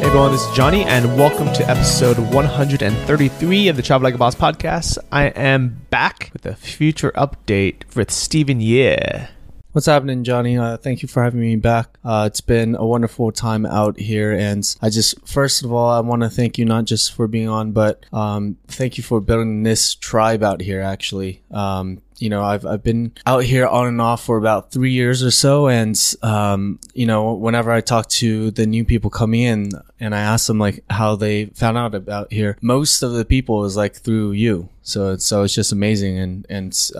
Hey everyone, this is Johnny, and welcome to episode 133 of the Travel Like a Boss podcast. I am back with a future update with Steven Yeer. What's happening, Johnny? Thank you for having me back. It's been a wonderful time out here, and I just, first of all, I want to thank you not just for being on, but thank you for building this tribe out here, actually. You know, I've been out here on and off for about 3 years or so. And, you know, whenever I talk to the new people coming in and I ask them like how they found out about here, most of the people is like through you. So it's just amazing. And this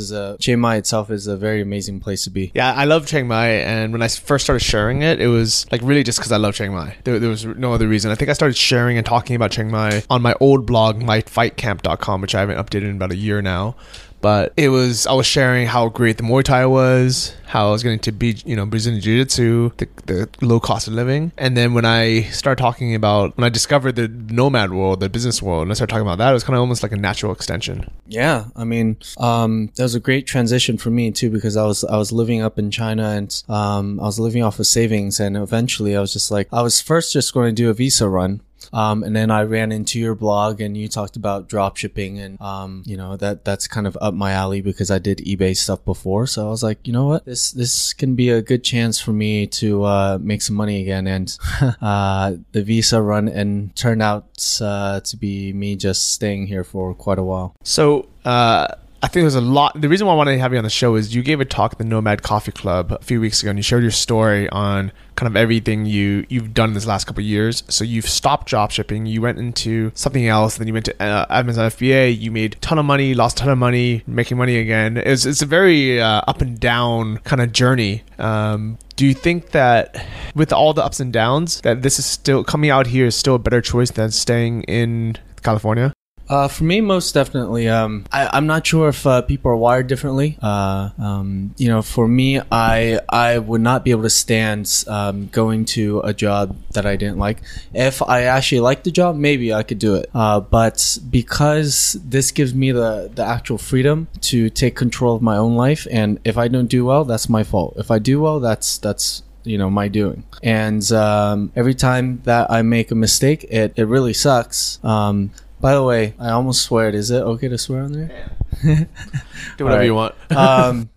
is Chiang Mai itself is a very amazing place to be. Yeah, I love Chiang Mai. And when I first started sharing it, it was like really just because I love Chiang Mai. There was no other reason. I think I started sharing and talking about Chiang Mai on my old blog, myfightcamp.com, which I haven't updated in about a year now. But I was sharing how great the Muay Thai was, how I was going to be, you know, Brazilian Jiu Jitsu, the low cost of living. And then when I started talking about, when I discovered the nomad world, the business world, and I started talking about that, it was kind of almost like a natural extension. Yeah. I mean, that was a great transition for me too, because I was living up in China and I was living off of savings. And eventually I was just like, I was first just going to do a visa run. And then I ran into your blog and you talked about drop shipping and, you know, that's kind of up my alley because I did eBay stuff before. So I was like, you know what, this can be a good chance for me to, make some money again. And, the visa run and turned out, to be me just staying here for quite a while. So, I think there's a lot. The reason why I wanted to have you on the show is you gave a talk at the Nomad Coffee Club a few weeks ago, and you shared your story on kind of everything you've done this last couple of years. So you've stopped dropshipping, you went into something else, then you went to Amazon FBA, you made a ton of money, lost a ton of money, making money again. It's a very up and down kind of journey. Do you think that with all the ups and downs, that this is still coming out here is still a better choice than staying in California? For me, most definitely. I'm not sure if people are wired differently. You know, for me, I would not be able to stand going to a job that I didn't like. If I actually liked the job, maybe I could do it. But because this gives me the actual freedom to take control of my own life, and if I don't do well, that's my fault. If I do well, that's you know, my doing. And every time that I make a mistake, it really sucks. By the way, I almost swear it. Is it okay to swear on there? Yeah. Do whatever you want.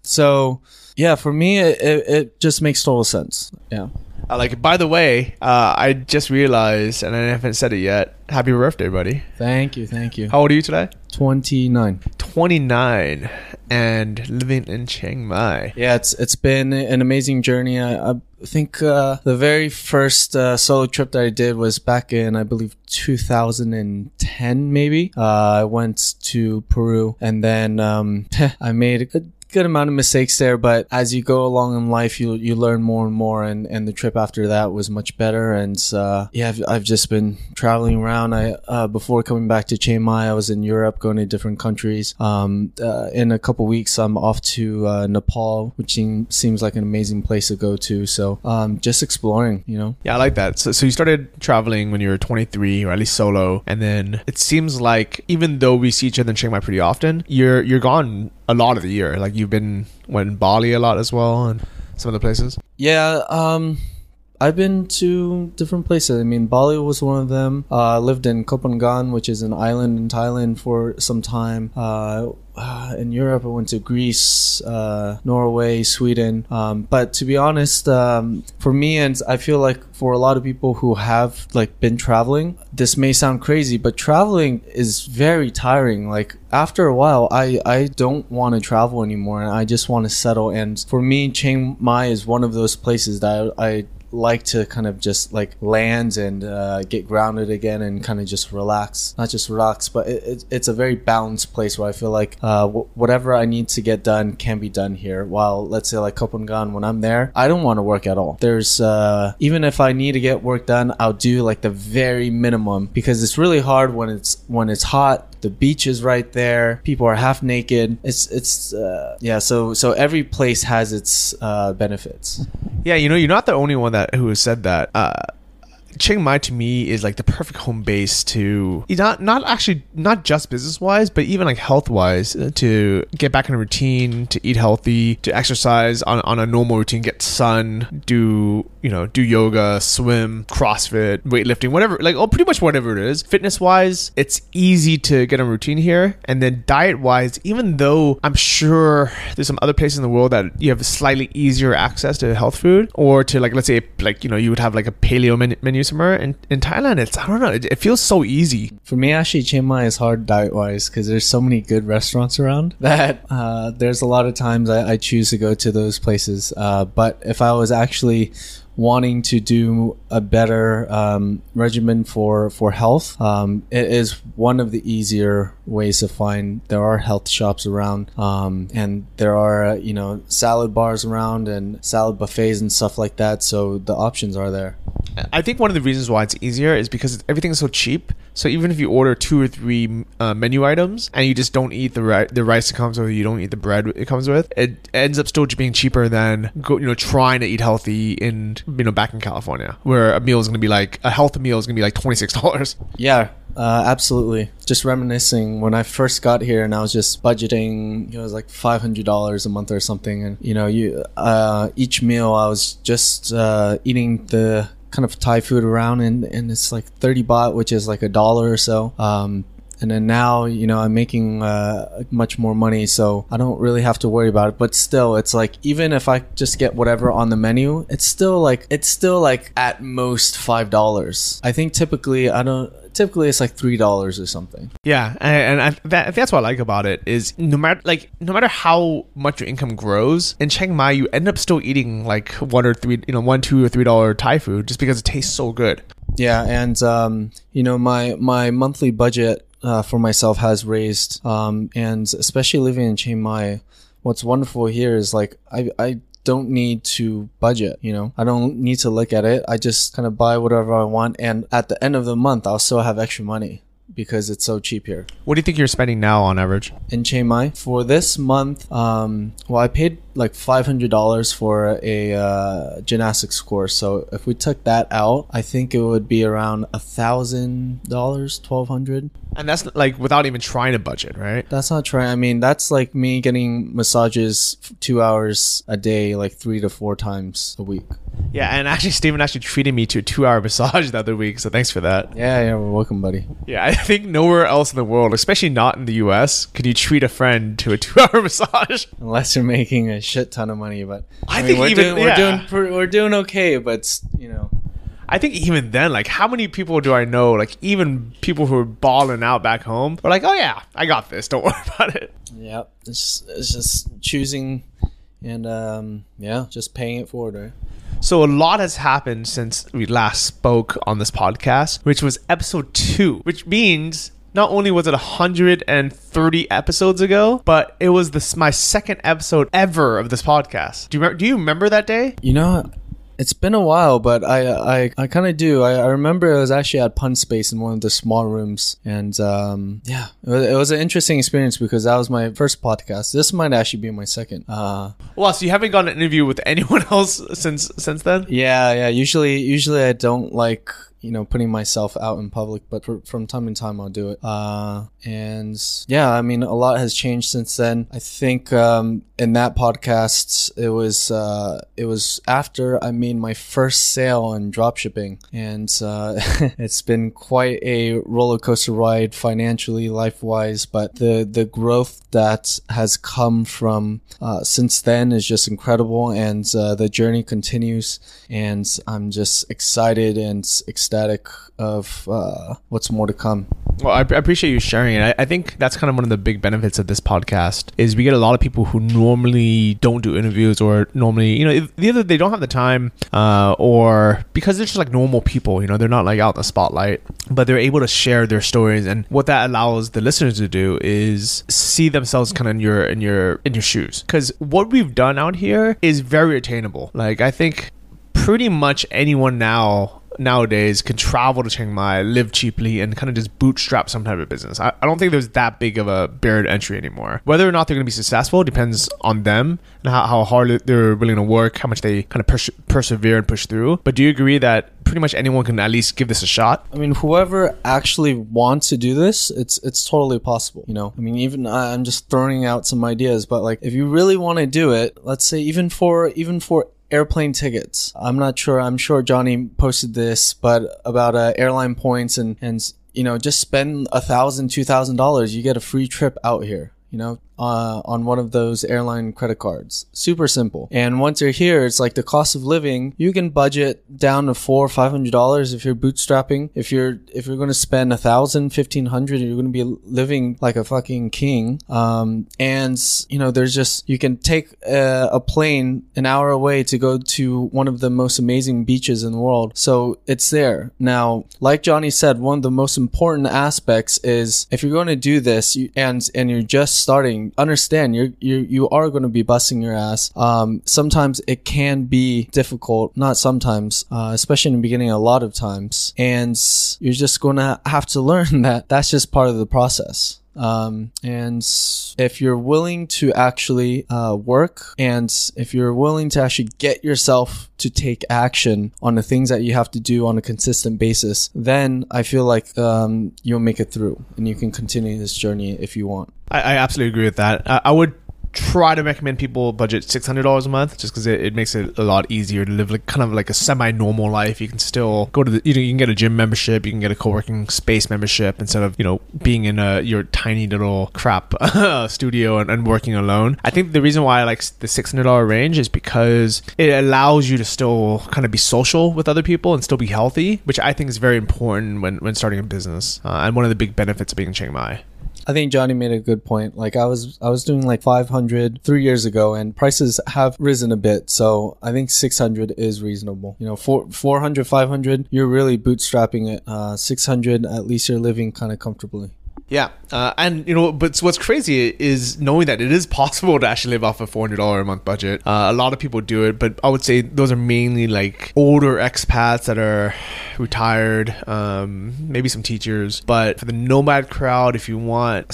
So, yeah, for me, it just makes total sense. Yeah. Like, by the way, I just realized, and I haven't said it yet, happy birthday, buddy. Thank you. How old are you today? 29. And living in Chiang Mai. Yeah, it's been an amazing journey. I think the very first solo trip that I did was back in, I believe, 2010 maybe. I went to Peru, and then I made a good amount of mistakes there, but as you go along in life you learn more and more, and the trip after that was much better. And I've just been traveling around. I before coming back to Chiang Mai, I was in Europe going to different countries. In a couple weeks I'm off to Nepal, which seems like an amazing place to go to. So just exploring, you know. Yeah, I like that. So you started traveling when you were 23, or at least solo, and then it seems like even though we see each other in Chiang Mai pretty often, you're gone a lot of the year. Like you've went in Bali a lot as well, and some other places. Yeah, I've been to different places. I mean, Bali was one of them. I lived in Koh Phangan, which is an island in Thailand, for some time. In Europe, I went to Greece, Norway, Sweden. But to be honest, for me, and I feel like for a lot of people who have like been traveling, this may sound crazy, but traveling is very tiring. Like after a while, I don't want to travel anymore, and I just want to settle. And for me, Chiang Mai is one of those places that I like to kind of just like land and get grounded again and kind of just relax. Not just relax, but it's a very balanced place where I feel like whatever I need to get done can be done here. While let's say like Koh Phangan, when I'm there, I don't want to work at all. There's even if I need to get work done, I'll do like the very minimum, because it's really hard when it's hot. The beach is right there. People are half naked. It's So every place has its benefits. Yeah, you know, you're not the only one who has said that. Chiang Mai to me is like the perfect home base to not just business wise, but even like health wise, to get back in a routine, to eat healthy, to exercise on a normal routine, get sun, do yoga, swim, CrossFit, weightlifting, whatever, like pretty much whatever it is. Fitness wise, it's easy to get a routine here. And then diet wise, even though I'm sure there's some other places in the world that you have slightly easier access to health food, or to like, let's say like, you know, you would have like a paleo menu somewhere. In Thailand, it's, I don't know, it feels so easy. For me, actually, Chiang Mai is hard diet-wise because there's so many good restaurants around that there's a lot of times I choose to go to those places. But if I was actually wanting to do a better regimen for health, it is one of the easier ways to find. There are health shops around, and there are salad bars around and salad buffets and stuff like that. So the options are there. I think one of the reasons why it's easier is because everything's so cheap. So even if you order 2 or 3 menu items and you just don't eat the rice it comes with, you don't eat the bread it comes with, it ends up still being cheaper than trying to eat healthy in back in California, where a health meal is gonna be like $26. Yeah. Absolutely. Just reminiscing when I first got here and I was just budgeting, it was like $500 a month or something. And, each meal I was just eating the kind of Thai food around and it's like 30 baht, which is like $1 or so. And then now, I'm making much more money, so I don't really have to worry about it. But still, it's like, even if I just get whatever on the menu, it's still like at most $5. I think typically it's like $3 or something. Yeah, and that's what I like about it is no matter how much your income grows in Chiang Mai, you end up still eating like $1, $2, or $3 Thai food just because it tastes so good. Yeah, and my monthly budget for myself has raised, and especially living in Chiang Mai, what's wonderful here is like I don't need to budget, I don't need to look at it. I just kind of buy whatever I want, and at the end of the month I'll still have extra money because it's so cheap here. What do you think you're spending now on average in Chiang Mai? For this month, I paid like $500 for a gymnastics course. So if we took that out, I think it would be around $1,000, $1,200. And that's like without even trying to budget, right? That's not trying. I mean, that's like me getting massages 2 hours a day, like 3 to 4 times a week. Yeah, and actually, Steven actually treated me to a 2-hour massage the other week, so thanks for that. Yeah, you're welcome, buddy. Yeah, I think nowhere else in the world, especially not in the US, could you treat a friend to a 2-hour massage. Unless you're making a shit ton of money, but we're doing okay, but I think even then, like, how many people do I know, like even people who are balling out back home, are like, oh yeah, I got this, don't worry about it. Yeah, it's just choosing and just paying it forward, right? So a lot has happened since we last spoke on this podcast, which was episode 2, which means not only was it 130 episodes ago, but it was my second episode ever of this podcast. Do you remember that day? It's been a while, but I kind of do. I remember it was actually at Pun Space in one of the small rooms. And it was an interesting experience because that was my first podcast. This might actually be my second. So you haven't gotten an interview with anyone else since then? Yeah. Usually I don't like, putting myself out in public, but from time to time I'll do it. A lot has changed since then. I think in that podcast, it was after I made my first sale on dropshipping, and it's been quite a roller coaster ride financially, life-wise. But the growth that has come from since then is just incredible, and the journey continues. And I'm just excited and ecstatic of what's more to come. Well, I appreciate you sharing it. I think that's kind of one of the big benefits of this podcast is we get a lot of people who normally don't do interviews, or normally, either they don't have the time or because they're just like normal people, they're not like out in the spotlight, but they're able to share their stories. And what that allows the listeners to do is see themselves kind of in your shoes. Because what we've done out here is very attainable. Like, I think pretty much anyone now nowadays could travel to Chiang Mai, live cheaply, and kind of just bootstrap some type of business. I don't think there's that big of a barrier to entry anymore. Whether or not they're going to be successful depends on them and how hard they're willing to work, how much they kind of persevere and push through. But do you agree that pretty much anyone can at least give this a shot? I mean, whoever actually wants to do this, it's totally possible, you know? I mean, even I'm just throwing out some ideas, but like, if you really want to do it, let's say even for airplane tickets. I'm not sure. I'm sure Johnny posted this, but about airline points and, you know, just spend $1,000, $2,000. You get a free trip out here, you know, on one of those airline credit cards. Super simple. And once you're here, it's like the cost of living, you can budget down to $400 or $500 if you're bootstrapping. If you're going to spend $1,000, $1,500, you're going to be living like a fucking king. And you know, there's just, you can take a plane an hour away to go to one of the most amazing beaches in the world. So it's there. Now, like Johnny said, one of the most important aspects is if you're going to do this and you're just starting, understand you are going to be busting your ass. Sometimes it can be difficult, not sometimes, especially in the beginning, a lot of times, and you're just going to have to learn that that's just part of the process. And if you're willing to actually work, and if you're willing to actually get yourself to take action on the things that you have to do on a consistent basis, then I feel like you'll make it through and you can continue this journey if you want. I absolutely agree with that. I would try to recommend people budget $600 a month, just because it makes it a lot easier to live like kind of like a semi-normal life. You can still go to the, you know, you can get a gym membership, you can get a co-working space membership instead of, you know, being in your tiny little crap studio and working alone. I think the reason why I like the $600 range is because it allows you to still kind of be social with other people and still be healthy, which I think is very important when starting a business, and one of the big benefits of being in Chiang Mai. I think Johnny made a good point. Like I was doing like 500 3 years ago, and prices have risen a bit. So I think 600 is reasonable. You know, 400, 500, you're really bootstrapping it. 600, at least you're living kind of comfortably. Yeah. And, you know, but what's crazy is knowing that it is possible to actually live off a $400 a month budget. A lot of people do it, but I would say those are mainly like older expats that are retired, maybe some teachers. But for the nomad crowd, if you want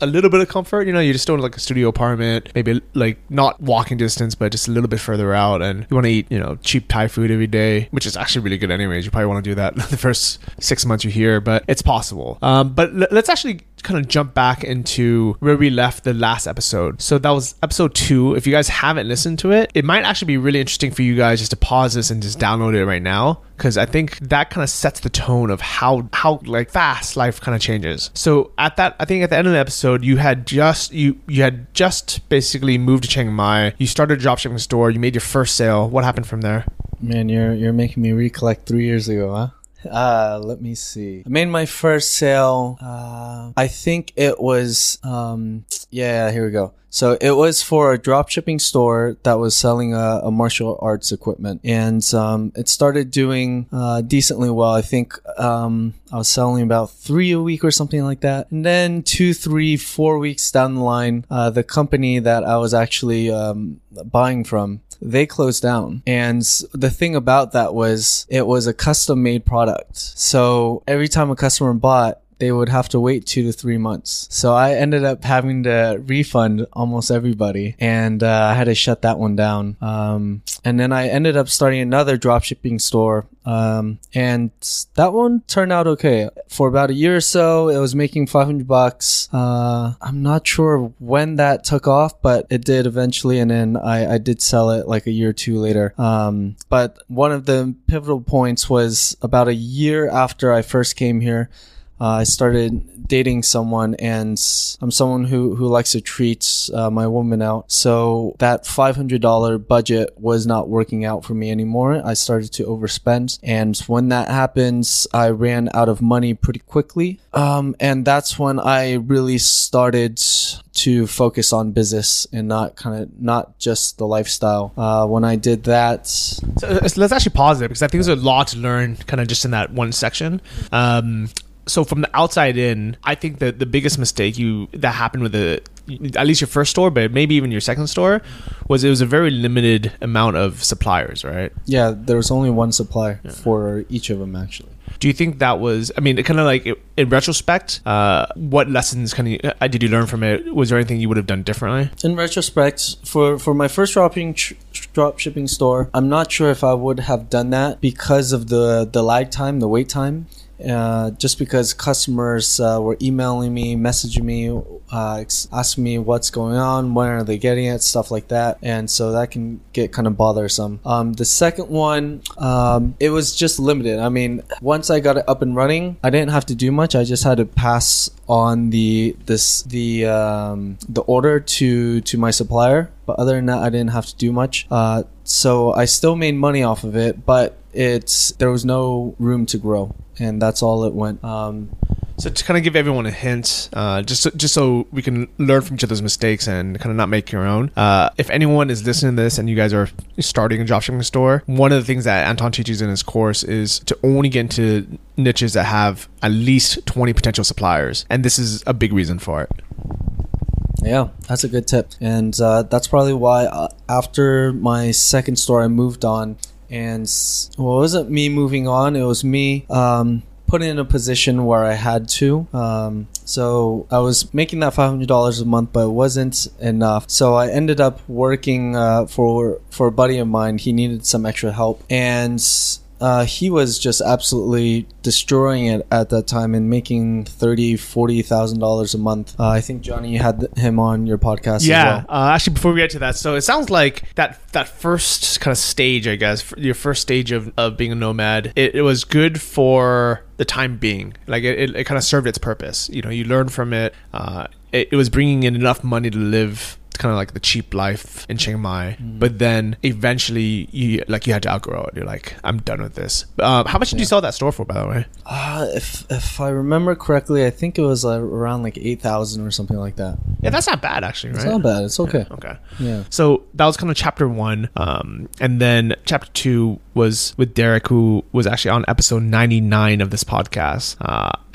a little bit of comfort, you know, you just don't like a studio apartment, maybe like not walking distance, but just a little bit further out. And you want to eat, you know, cheap Thai food every day, which is actually really good anyways. You probably want to do that the first 6 months you're here, but it's possible. But let's actually kind of jump back into where we left the last episode. So that was episode 2. If you guys haven't listened to it, it might actually be really interesting for you guys just to pause this and just download it right now, because I think that kind of sets the tone of how like fast life kind of changes. So I think at the end of the episode, you had just basically moved to Chiang Mai. You started a dropshipping store. You made your first sale. What happened from there? Man, you're making me recollect 3 years ago, huh? Let me see. I made my first sale. I think it was, here we go. So it was for a dropshipping store that was selling a martial arts equipment. And it started doing decently well. I think I was selling about 3 a week or something like that. And then 2, 3, 4 weeks down the line, the company that I was actually buying from, they closed down. And the thing about that was it was a custom-made product. So every time a customer bought, they would have to wait 2 to 3 months. So I ended up having to refund almost everybody, and I had to shut that one down. And then I ended up starting another dropshipping store, and that one turned out okay. For about a year or so, it was making $500. I'm not sure when that took off, but it did eventually, and then I did sell it like a year or two later. But one of the pivotal points was about a year after I first came here. I started dating someone, and I'm someone who likes to treat my woman out. So that $500 budget was not working out for me anymore. I started to overspend. And when that happens, I ran out of money pretty quickly. And that's when I really started to focus on business and not just the lifestyle. When I did that. So let's actually pause there, because I think there's a lot to learn kind of just in that one section. So from the outside in, I think that the biggest mistake that happened with the at least your first store, but maybe even your second store, was it was a very limited amount of suppliers, right? Yeah, there was only one supplier for each of them, actually. Do you think that was, I mean, kind of like in retrospect, what lessons did you learn from it? Was there anything you would have done differently? In retrospect, for my first dropshipping store, I'm not sure if I would have done that because of the lag time, the wait time. Just because customers were emailing me, messaging me, asking me what's going on, when are they getting it, stuff like that. And so that can get kind of bothersome. The second one, it was just limited. I mean, once I got it up and running, I didn't have to do much. I just had to pass on the order to my supplier. But other than that, I didn't have to do much. So I still made money off of it, but there was no room to grow, and that's all it went. So to kind of give everyone a hint, just so we can learn from each other's mistakes and kind of not make your own. If anyone is listening to this and you guys are starting a dropshipping store, one of the things that Anton teaches in his course is to only get into niches that have at least 20 potential suppliers, and this is a big reason for it. Yeah, that's a good tip, and that's probably why after my second store, I moved on. And well, it wasn't me moving on, it was me put in a position where I had to. So I was making that $500 a month, but it wasn't enough. So I ended up working for a buddy of mine. He needed some extra help, and he was just absolutely destroying it at that time and making $30,000-$40,000 a month. I think Johnny, you had him on your podcast as well. Actually, before we get to that, so it sounds like that first kind of stage, I guess, your first stage of being a nomad, it was good for the time being. Like it kind of served its purpose. You know, you learned from it. It was bringing in enough money to live kind of like the cheap life in Chiang Mai, but then eventually you had to outgrow it. You're like, I'm done with this. How much did you sell that store for, by the way? If I remember correctly, I think it was around like 8,000 or something like that. Yeah, that's not bad actually, right? It's not bad. It's okay. Yeah, okay. Yeah. So that was kind of chapter 1, and then chapter 2 was with Derek, who was actually on episode 99 of this podcast,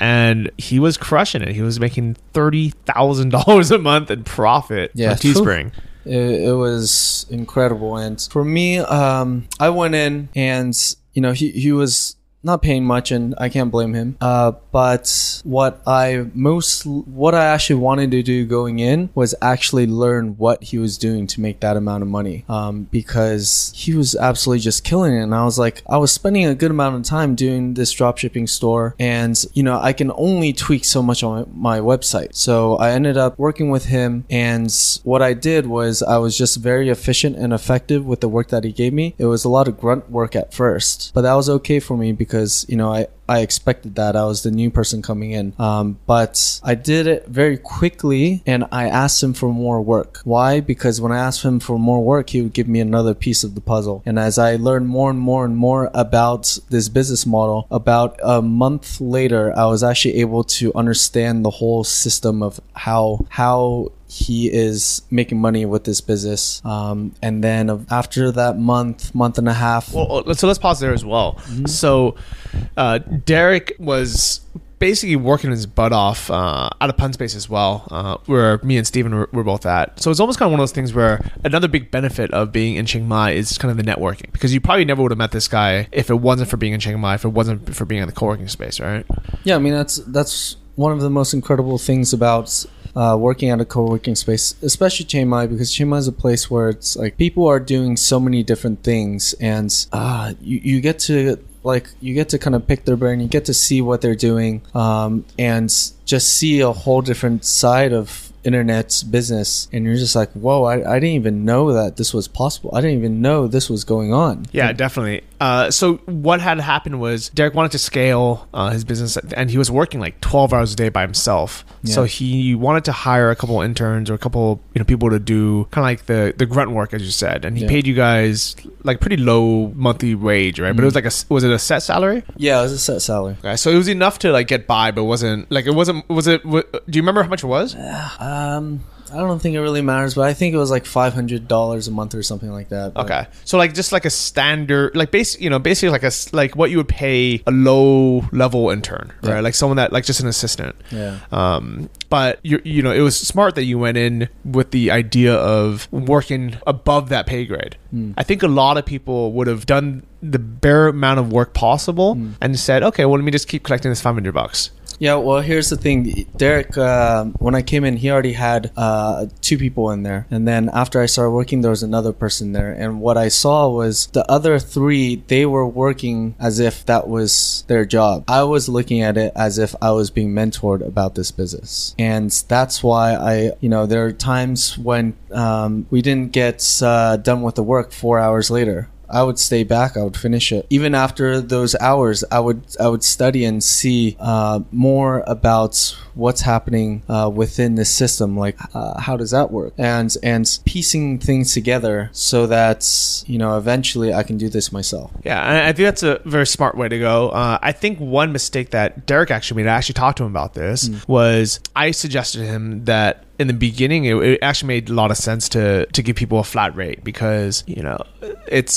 and he was crushing it. He was making $30,000 a month in profit. Yeah. Teespring. It was incredible. And for me, I went in and, you know, he was not paying much, and I can't blame him. But what I actually wanted to do going in was actually learn what he was doing to make that amount of money. Because he was absolutely just killing it. And I was like, I was spending a good amount of time doing this dropshipping store, and, you know, I can only tweak so much on my website. So I ended up working with him, and what I did was I was just very efficient and effective with the work that he gave me. It was a lot of grunt work at first, but that was okay for me because, you know, I expected that. I was the new person coming in. But I did it very quickly, and I asked him for more work. Why? Because when I asked him for more work, he would give me another piece of the puzzle. And as I learned more and more and more about this business model, about a month later, I was actually able to understand the whole system of how he is making money with this business. And then after that month and a half. Well, so let's pause there as well. Mm-hmm. So Derek was basically working his butt off out of Pun Space as well, where me and Steven were both at. So it's almost kind of one of those things where another big benefit of being in Chiang Mai is kind of the networking, because you probably never would have met this guy if it wasn't for being in Chiang Mai, if it wasn't for being in the co-working space, right? Yeah, I mean, that's one of the most incredible things about working at a co-working space, especially Chiang Mai, because Chiang Mai is a place where it's like people are doing so many different things, and you get to kind of pick their brain, you get to see what they're doing, and just see a whole different side of internet's business, and you're just like, whoa, I didn't even know that this was possible. I didn't even know this was going on. Yeah, definitely. So what had happened was Derek wanted to scale his business, and he was working like 12 hours a day by himself. Yeah. So he wanted to hire a couple interns or a couple, you know, people to do kind of like the grunt work, as you said, and he paid you guys like pretty low monthly wage, right? Mm-hmm. But it was like was it a set salary? Yeah, it was a set salary. Okay, so it was enough to like get by, but wasn't like it wasn't. Was it? Do you remember how much it was? I don't think it really matters, but I think it was like $500 a month or something like that. But. Okay, so like just like a standard, like basically like a what you would pay a low level intern, right? Yeah. Like someone that like just an assistant. Yeah. But you know, it was smart that you went in with the idea of working above that pay grade. Mm. I think a lot of people would have done the bare amount of work possible and said, okay, well, let me just keep collecting this $500. Yeah, well, here's the thing. Derek, when I came in, he already had 2 people in there. And then after I started working, there was another person there. And what I saw was the other 3, they were working as if that was their job. I was looking at it as if I was being mentored about this business. And that's why I, you know, there are times when we didn't get done with the work 4 hours later. I would stay back. I would finish it. Even after those hours, I would study and see more about what's happening within this system. Like, how does that work? And piecing things together so that, you know, eventually I can do this myself. Yeah, and I think that's a very smart way to go. I think one mistake that Derek actually made, I actually talked to him about this, was I suggested to him that in the beginning, it actually made a lot of sense to give people a flat rate because, you know,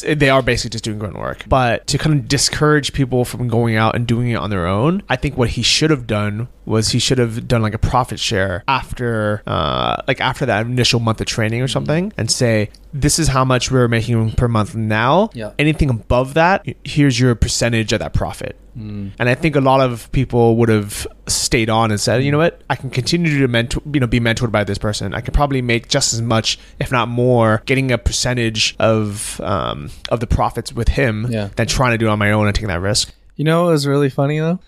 they are basically just doing grunt work. But to kind of discourage people from going out and doing it on their own, I think what he should have done was he should have done like a profit share after that initial month of training or something, and say, this is how much we're making per month now. Yeah. Anything above that, here's your percentage of that profit. And I think a lot of people would have stayed on and said, you know what, I can continue to be mentored by this person. I could probably make just as much, if not more, getting a percentage of the profits with him than trying to do it on my own and taking that risk. You know what was really funny though?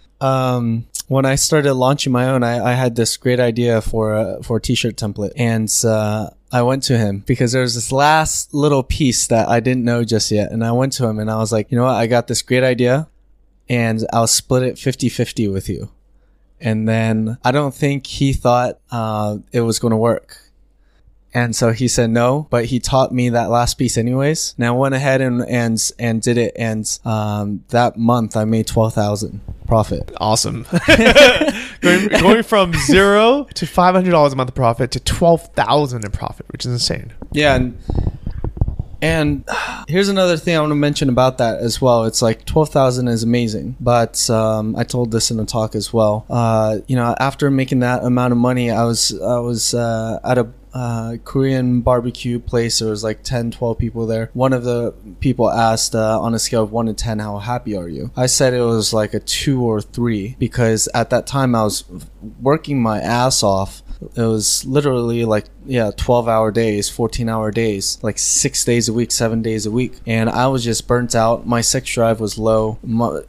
When I started launching my own, I had this great idea for a t-shirt template, and I went to him because there was this last little piece that I didn't know just yet. And I went to him and I was like, you know what? I got this great idea and I'll split it 50-50 with you. And then I don't think he thought it was going to work. And so he said no, but he taught me that last piece anyways. And I went ahead and did it. And that month I made $12,000 profit. Awesome. going from $0 to $500 a month profit to $12,000 in profit, which is insane. Yeah. And here's another thing I want to mention about that as well. It's like $12,000 is amazing, but I told this in a talk as well. You know, after making that amount of money, I was at a Korean barbecue place. There was like 10-12 people there. One of the people asked on a scale of 1 to 10, how happy are you? I said it was like a 2 or 3 because at that time I was working my ass off. It was literally like 12-hour days, 14-hour days, like 6 days a week, 7 days a week, and I was just burnt out. My sex drive was low.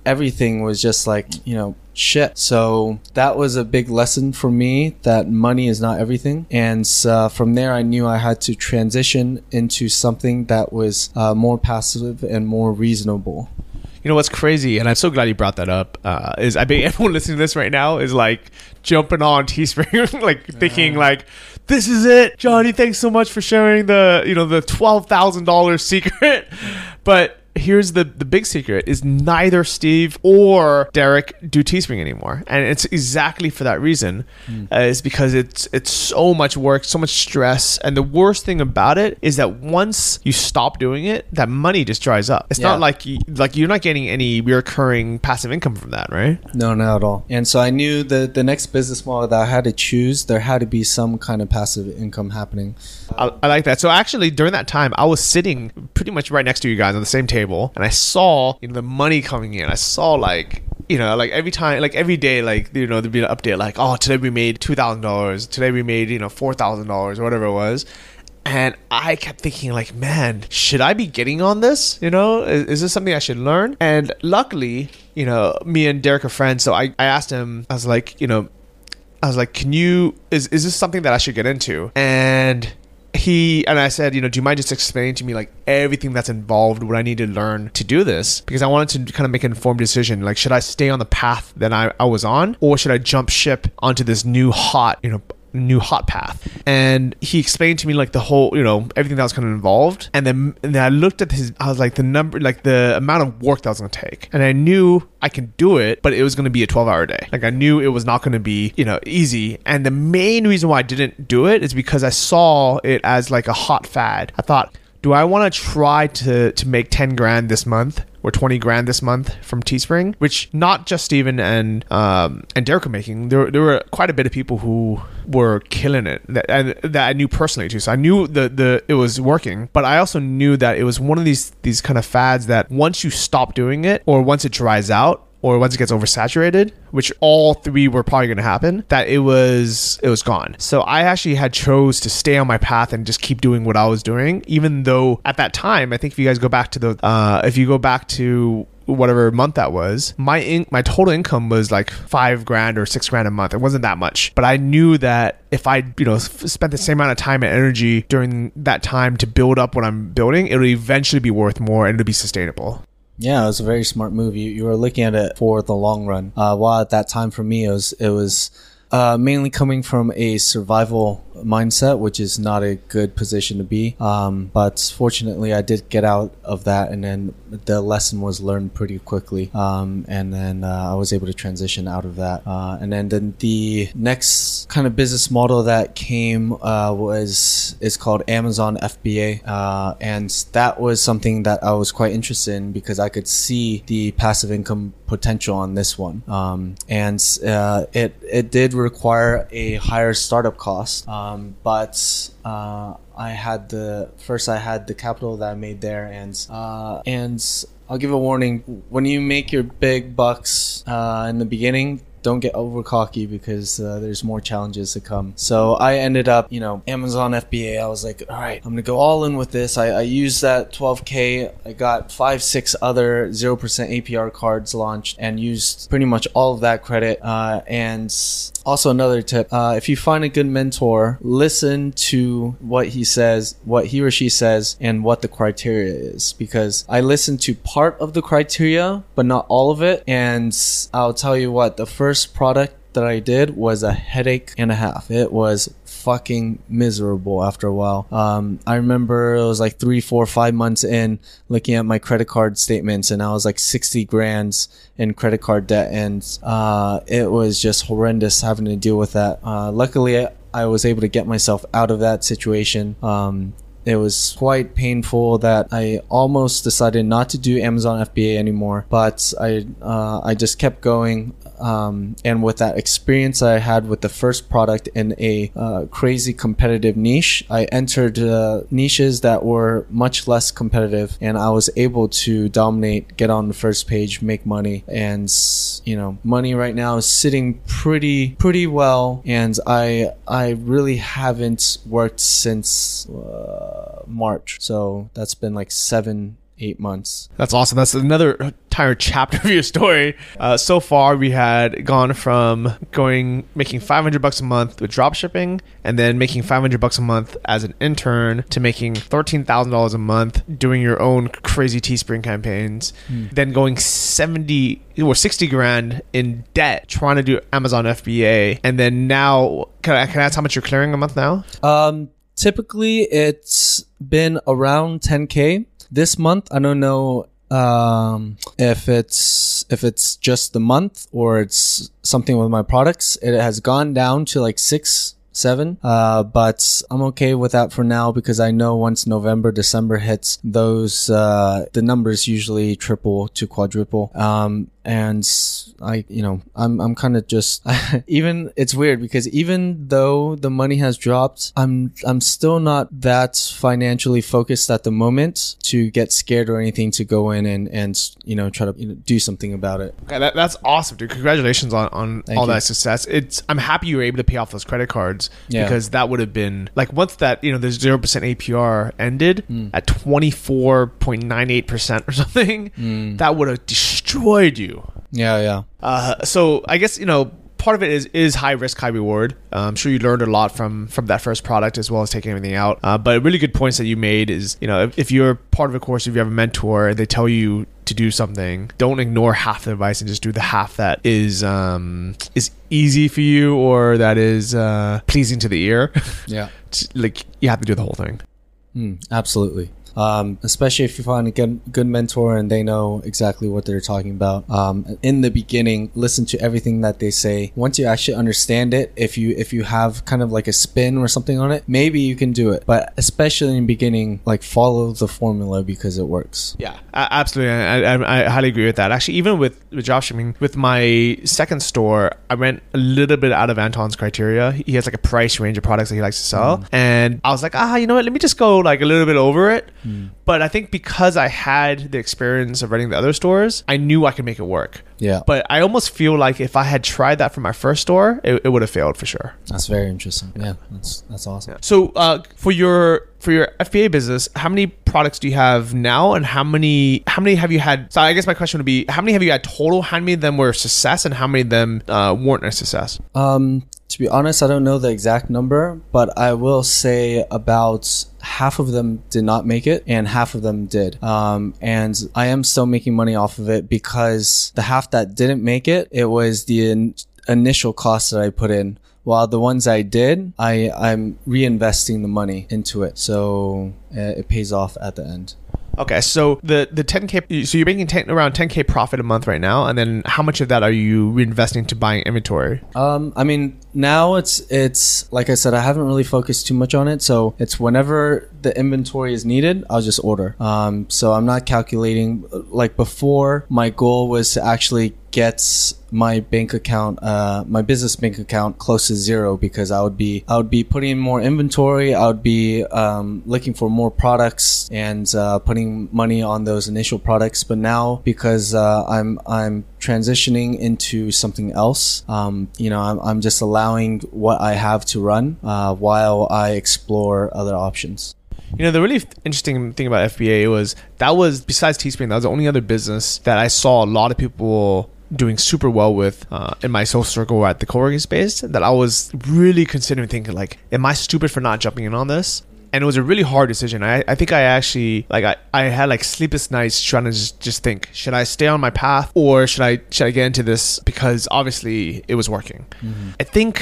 Everything was just like, you know, shit. So that was a big lesson for me, that money is not everything. And from there, I knew I had to transition into something that was more passive and more reasonable. You know what's crazy, and I'm so glad you brought that up, is I bet everyone listening to this right now is like jumping on Teespring, like thinking like, this is it. Johnny, thanks so much for sharing the $12,000 secret. But here's the big secret is neither Steve or Derek do Teespring anymore. And it's exactly for that reason. It's because it's so much work, so much stress. And the worst thing about it is that once you stop doing it, that money just dries up. It's not like you're not getting any recurring passive income from that, right? No, not at all. And so I knew that the next business model that I had to choose, there had to be some kind of passive income happening. I like that. So actually during that time, I was sitting pretty much right next to you guys on the same table. And I saw, you know, the money coming in. I saw like, you know, like every time, like every day, like, you know, there'd be an update like, oh, today we made $2,000. Today we made, you know, $4,000 or whatever it was. And I kept thinking like, man, should I be getting on this? You know, is this something I should learn? And luckily, you know, me and Derek are friends. So I asked him, I was like, you know, can you, is this something that I should get into? And I said, you know, do you mind just explaining to me like everything that's involved, what I need to learn to do this? Because I wanted to kind of make an informed decision. Like, should I stay on the path that I was on, or should I jump ship onto this new hot, you know, new hot path. And he explained to me like the whole, you know, everything that was kind of involved. And then I looked at his, I was like, the number, like the amount of work that was going to take. And I knew I can do it, but it was going to be a 12-hour day. Like I knew it was not going to be, you know, easy. And the main reason why I didn't do it is because I saw it as like a hot fad. I thought, do I want to try to make 10 grand this month or 20 grand this month from Teespring? Which not just Steven and Derek were making. There were quite a bit of people who were killing it that I knew personally too. So I knew the it was working, but I also knew that it was one of these kind of fads that once you stop doing it, or once it dries out, or once it gets oversaturated, which all three were probably going to happen, that it was gone. So I actually had chose to stay on my path and just keep doing what I was doing, even though at that time, I think if you guys go back to the whatever month that was, my total income was like 5 grand or 6 grand a month. It wasn't that much, but I knew that if I, you know, spent the same amount of time and energy during that time to build up what I'm building, it'll eventually be worth more and it'll be sustainable. Yeah, it was a very smart move. You were looking at it for the long run. While at that time for me, it was mainly coming from a survival mindset, which is not a good position to be. But fortunately, I did get out of that, and then the lesson was learned pretty quickly. And then I was able to transition out of that. And then the next kind of business model that came is called Amazon FBA. And that was something that I was quite interested in because I could see the passive income potential on this one. And it did require a higher startup cost. But I had the capital that I made there, and I'll give a warning: when you make your big bucks in the beginning, don't get over cocky because there's more challenges to come. So I ended up, you know, Amazon FBA. I was like, all right, I'm going to go all in with this. I used that 12K. I got 5-6 other 0% APR cards launched and used pretty much all of that credit. And also another tip, if you find a good mentor, listen to what he says, what he or she says, and what the criteria is. Because I listened to part of the criteria, but not all of it. And I'll tell you what, the first product that I did was a headache and a half. It was fucking miserable after a while. I remember it was like 3, 4, 5 months in, looking at my credit card statements, and I was like 60 grand in credit card debt, and it was just horrendous having to deal with that. Luckily, I was able to get myself out of that situation. It was quite painful that I almost decided not to do Amazon FBA anymore, but I just kept going. And with that experience I had with the first product in a crazy competitive niche, I entered niches that were much less competitive, and I was able to dominate, get on the first page, make money, and you know, money right now is sitting pretty well, and I really haven't worked since March, so that's been like 7-8 months. That's awesome. That's another entire chapter of your story. So far, we had gone from making $500 a month with dropshipping, and then making $500 a month as an intern, to making $13,000 a month doing your own crazy Teespring campaigns, then going 70 or 60 grand in debt trying to do Amazon FBA, and then now, can I ask how much you're clearing a month now? Typically, it's been around 10K. This month, I don't know if it's just the month or it's something with my products. It has gone down to like 6-7, but I'm okay with that for now because I know once November, December hits, those the numbers usually triple to quadruple. And I, you know, I'm kind of just even, it's weird because even though the money has dropped, I'm still not that financially focused at the moment to get scared or anything to go in and you know, try to, you know, do something about it. Okay, that's awesome, dude. Congratulations on all that success. I'm happy you were able to pay off those credit cards, because that would have been like, once that, you know, the 0% APR ended at 24.98% or something, that would have destroyed you. Yeah. So I guess, you know, part of it is high risk, high reward. I'm sure you learned a lot from that first product as well as taking everything out. But really good points that you made is, you know, if you're part of a course, if you have a mentor, they tell you to do something, don't ignore half the advice and just do the half that is easy for you or that is pleasing to the ear. Yeah. Like you have to do the whole thing. Absolutely. Especially if you find a good mentor and they know exactly what they're talking about. In the beginning, listen to everything that they say. Once you actually understand it, if you have kind of like a spin or something on it, maybe you can do it. But especially in the beginning, like follow the formula because it works. Yeah, absolutely. I highly agree with that. Actually, even with dropshipping, with my second store, I went a little bit out of Anton's criteria. He has like a price range of products that he likes to sell. And I was like, you know what? Let me just go like a little bit over it. But I think because I had the experience of running the other stores, I knew I could make it work. Yeah. But I almost feel like if I had tried that for my first store, it would have failed for sure. That's very interesting. Yeah. That's awesome. Yeah. So for your FBA business, how many products do you have now and how many have you had? So I guess my question would be, how many have you had total? How many of them were a success and how many of them weren't a success? To be honest, I don't know the exact number, but I will say about half of them did not make it and half of them did. And I am still making money off of it because the half that didn't make it, it was the initial cost that I put in. While the ones I did, I'm reinvesting the money into it. So it pays off at the end. Okay, so the 10K, so you're making around 10K profit a month right now, and then how much of that are you reinvesting to buying inventory? I mean, now it's like I said, I haven't really focused too much on it, so it's whenever the inventory is needed, I'll just order. So I'm not calculating, like before, my goal was to actually get my bank account, my business bank account, close to zero because I would be putting in more inventory. I would be looking for more products and putting money on those initial products. But now, because I'm transitioning into something else, I'm just allowing what I have to run while I explore other options. You know, the really interesting thing about FBA was besides Teespring, that was the only other business that I saw a lot of people doing super well with in my social circle or at the co-working space that I was really considering thinking like, am I stupid for not jumping in on this? And it was a really hard decision. I think I actually, like I had like sleepless nights trying to just think, should I stay on my path or should I get into this? Because obviously it was working. Mm-hmm. I think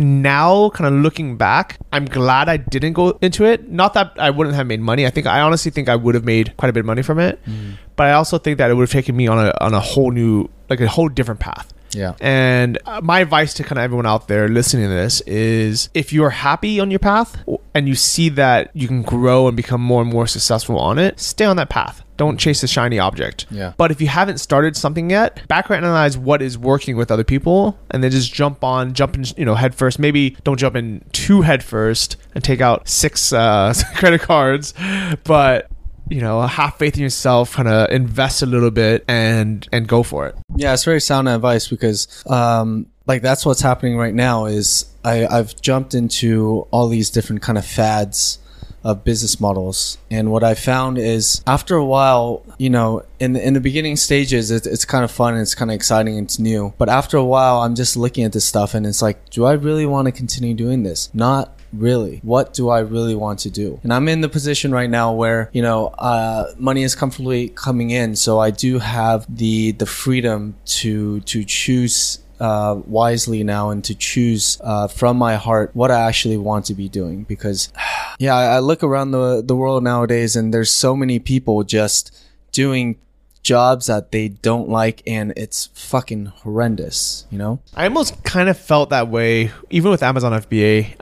now kind of looking back, I'm glad I didn't go into it. Not that I wouldn't have made money. I honestly think I would have made quite a bit of money from it. Mm-hmm. But I also think that it would have taken me on a whole new, like a whole different path. Yeah. And my advice to kind of everyone out there listening to this is if you're happy on your path and you see that you can grow and become more and more successful on it, stay on that path. Don't chase the shiny object. Yeah. But if you haven't started something yet, analyze what is working with other people and then just jump in, you know, head first. Maybe don't jump in too head first and take out 6 credit cards, but you know, have faith in yourself, kind of invest a little bit and go for it. Yeah, it's very sound advice because like that's what's happening right now is I've jumped into all these different kind of fads of business models. And what I found is after a while, you know, in the beginning stages, it's kind of fun and it's kind of exciting and it's new. But after a while, I'm just looking at this stuff and it's like, do I really want to continue doing this? Not really. What do I really want to do? And I'm in the position right now where, you know, money is comfortably coming in. So I do have the freedom to choose wisely now and to choose from my heart what I actually want to be doing. Because yeah, I look around the world nowadays and there's so many people just doing jobs that they don't like and it's fucking horrendous, you know? I almost kind of felt that way even with Amazon FBA.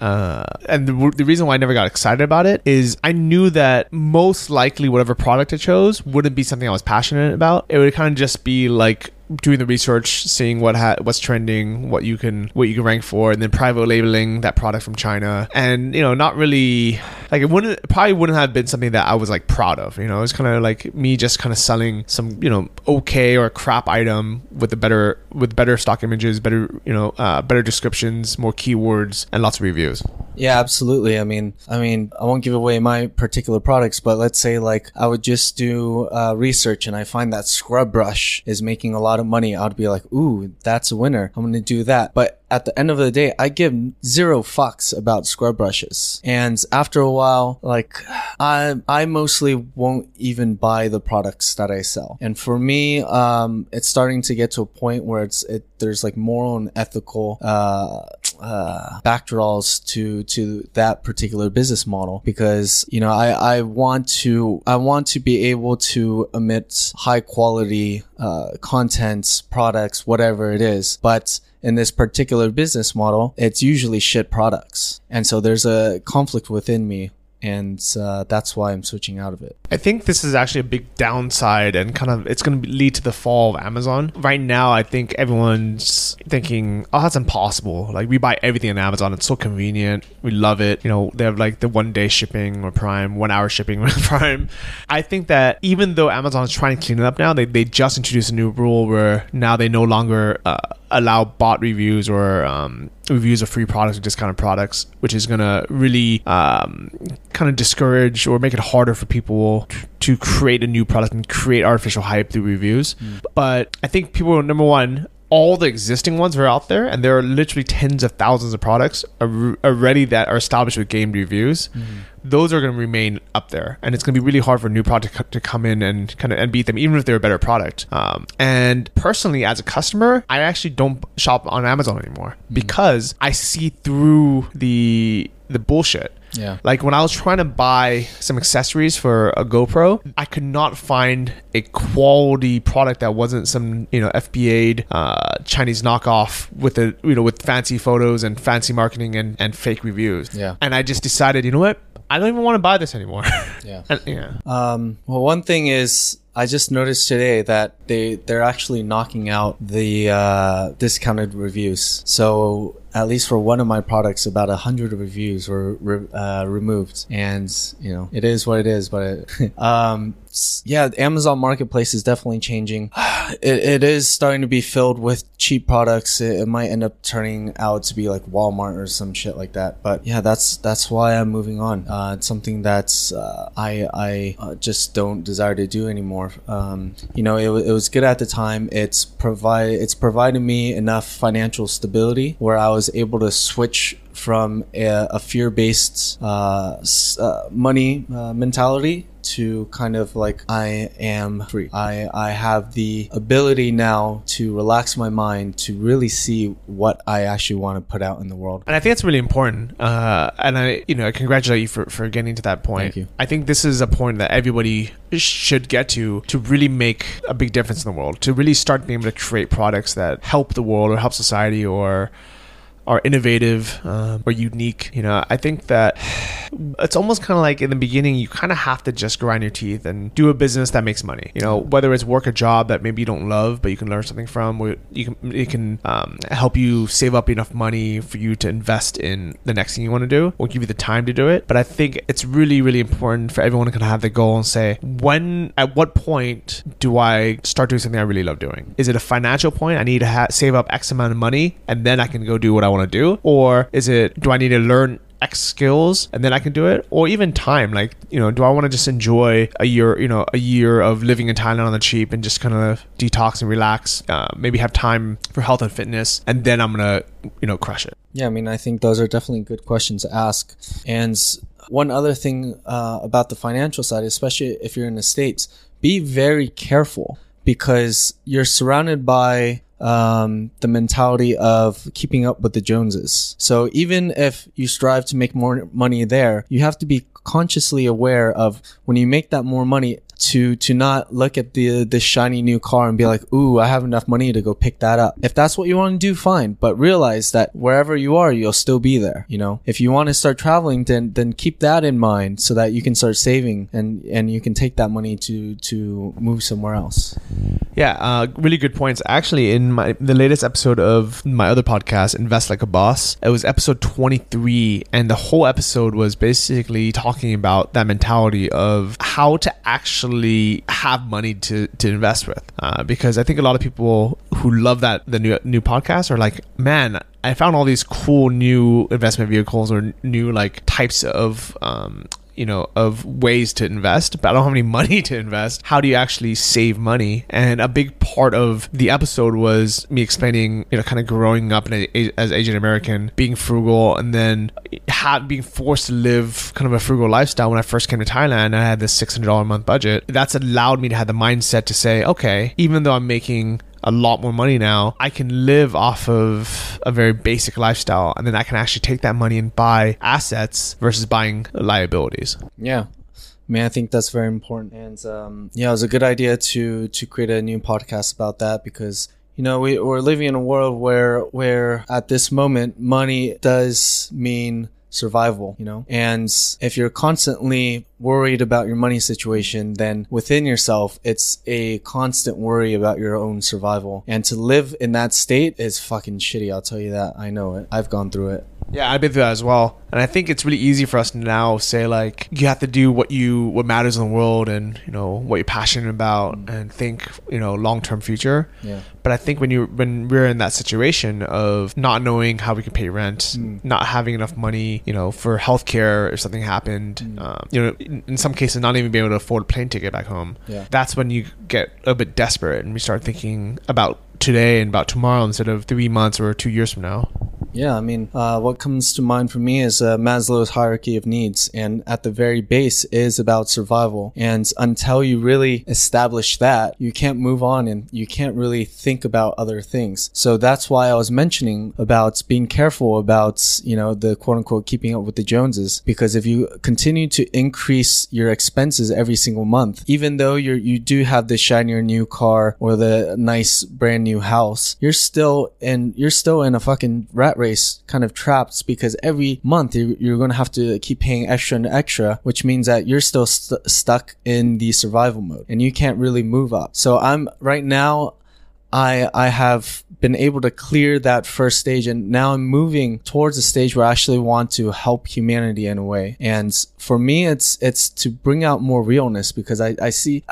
And the reason why I never got excited about it is I knew that most likely whatever product I chose wouldn't be something I was passionate about. It would kind of just be like doing the research, seeing what's trending, what you can rank for, and then private labeling that product from China, and you know, not really like it probably wouldn't have been something that I was like proud of. You know, it's kind of like me just kind of selling some, you know, okay or crap item with better stock images, better, you know, better descriptions, more keywords, and lots of reviews. Yeah, absolutely. I mean, I won't give away my particular products, but let's say like I would just do research and I find that scrub brush is making a lot of money. I'd be like, ooh, that's a winner. I'm going to do that. But at the end of the day, I give zero fucks about scrub brushes. And after a while, like I mostly won't even buy the products that I sell. And for me, it's starting to get to a point where there's like moral and ethical backdraws to that particular business model, because you know I want to be able to emit high quality contents, products, whatever it is, but in this particular business model, it's usually shit products. And so there's a conflict within me, and that's why I'm switching out of it. I think this is actually a big downside, and kind of it's going to lead to the fall of Amazon. Right now, I think everyone's thinking, oh, that's impossible. Like, we buy everything on Amazon. It's so convenient. We love it. You know, they have like the 1-day shipping or Prime, 1-hour shipping or Prime. I think that even though Amazon is trying to clean it up now, they just introduced a new rule where now they no longer allow bot reviews or reviews of free products or discounted products, which is going to really kind of discourage or make it harder for people to create a new product and create artificial hype through reviews. But I think people, number one, all the existing ones are out there, and there are literally tens of thousands of products already that are established with gamed reviews. Those are going to remain up there, and it's going to be really hard for a new product to come in and kind of and beat them, even if they're a better product. And personally, as a customer, I actually don't shop on Amazon anymore because I see through the bullshit. Yeah. Like when I was trying to buy some accessories for a GoPro, I could not find a quality product that wasn't some, you know, FBA'd Chinese knockoff with a, you know, with fancy photos and fancy marketing and fake reviews. Yeah. And I just decided, you know what? I don't even want to buy this anymore. Yeah. Well, one thing is, I just noticed today that they're actually knocking out the discounted reviews. So at least for one of my products, about 100 reviews were removed. And, you know, it is what it is. But yeah, the Amazon marketplace is definitely changing. It is starting to be filled with cheap products. It might end up turning out to be like Walmart or some shit like that. But yeah, that's why I'm moving on. It's something that's I just don't desire to do anymore. You know, it was good at the time. It's provided me enough financial stability where I was able to switch from a fear-based money mentality to kind of like, I am free. I have the ability now to relax my mind to really see what I actually want to put out in the world. And I think that's really important. And I congratulate you for getting to that point. Thank you. I think this is a point that everybody should get to really make a big difference in the world, to really start being able to create products that help the world or help society or are innovative or unique. You know, I think that it's almost kind of like in the beginning, you kind of have to just grind your teeth and do a business that makes money. You know, whether it's work a job that maybe you don't love, but you can learn something from, where it can help you save up enough money for you to invest in the next thing you want to do or give you the time to do it. But I think it's really, really important for everyone to kind of have the goal and say, at what point do I start doing something I really love doing? Is it a financial point? I need to save up X amount of money and then I can go do what I want to do? Or is it, do I need to learn X skills and then I can do it? Or even time, like, you know, do I want to just enjoy a year of living in Thailand on the cheap and just kind of detox and relax, maybe have time for health and fitness, and then I'm gonna, you know, crush it? Yeah, I mean, I think those are definitely good questions to ask. And one other thing about the financial side, especially if you're in the States, be very careful, because you're surrounded by the mentality of keeping up with the Joneses. So even if you strive to make more money there, you have to be consciously aware of when you make that more money to not look at the shiny new car and be like, ooh, I have enough money to go pick that up. If that's what you want to do, fine. But realize that wherever you are, you'll still be there. You know, if you want to start traveling, then keep that in mind so that you can start saving and you can take that money to move somewhere else. Yeah, really good points. Actually, in the latest episode of my other podcast, Invest Like a Boss, it was episode 23, and the whole episode was basically talking about that mentality of how to actually have money to invest with. Because I think a lot of people who love that the new podcast are like, man, I found all these cool new investment vehicles or new like types of of ways to invest, but I don't have any money to invest. How do you actually save money? And a big part of the episode was me explaining, kind of growing up as Asian American, being frugal, and then being forced to live kind of a frugal lifestyle. When I first came to Thailand, I had this $600 a month budget. That's allowed me to have the mindset to say, okay, even though I'm making a lot more money now, I can live off of a very basic lifestyle, and then I can actually take that money and buy assets versus buying liabilities. Yeah. I mean, I think that's very important. And it was a good idea to create a new podcast about that, because we're living in a world where at this moment money does mean survival, and if you're constantly worried about your money situation, then within yourself, it's a constant worry about your own survival. And to live in that state is fucking shitty. I'll tell you that. I know it. I've gone through it. Yeah, I've been through that as well. And I think it's really easy for us to now say, like, you have to do what matters in the world and, what you're passionate about and think, long-term future. Yeah. But I think when we're in that situation of not knowing how we can pay rent, not having enough money, for healthcare if something happened, in some cases not even being able to afford a plane ticket back home. Yeah. That's when you get a bit desperate and we start thinking about today and about tomorrow instead of 3 months or 2 years from now. Yeah, I mean, what comes to mind for me is Maslow's hierarchy of needs. And at the very base is about survival. And until you really establish that, you can't move on and you can't really think about other things. So that's why I was mentioning about being careful about, the quote unquote keeping up with the Joneses. Because if you continue to increase your expenses every single month, even though you do have the shinier new car or the nice brand new house, you're still in a fucking rat race. Kind of trapped, because every month you're going to have to keep paying extra and extra, which means that you're still stuck in the survival mode and you can't really move up. So I have been able to clear that first stage, and now I'm moving towards a stage where I actually want to help humanity in a way. And for me, it's to bring out more realness, because I see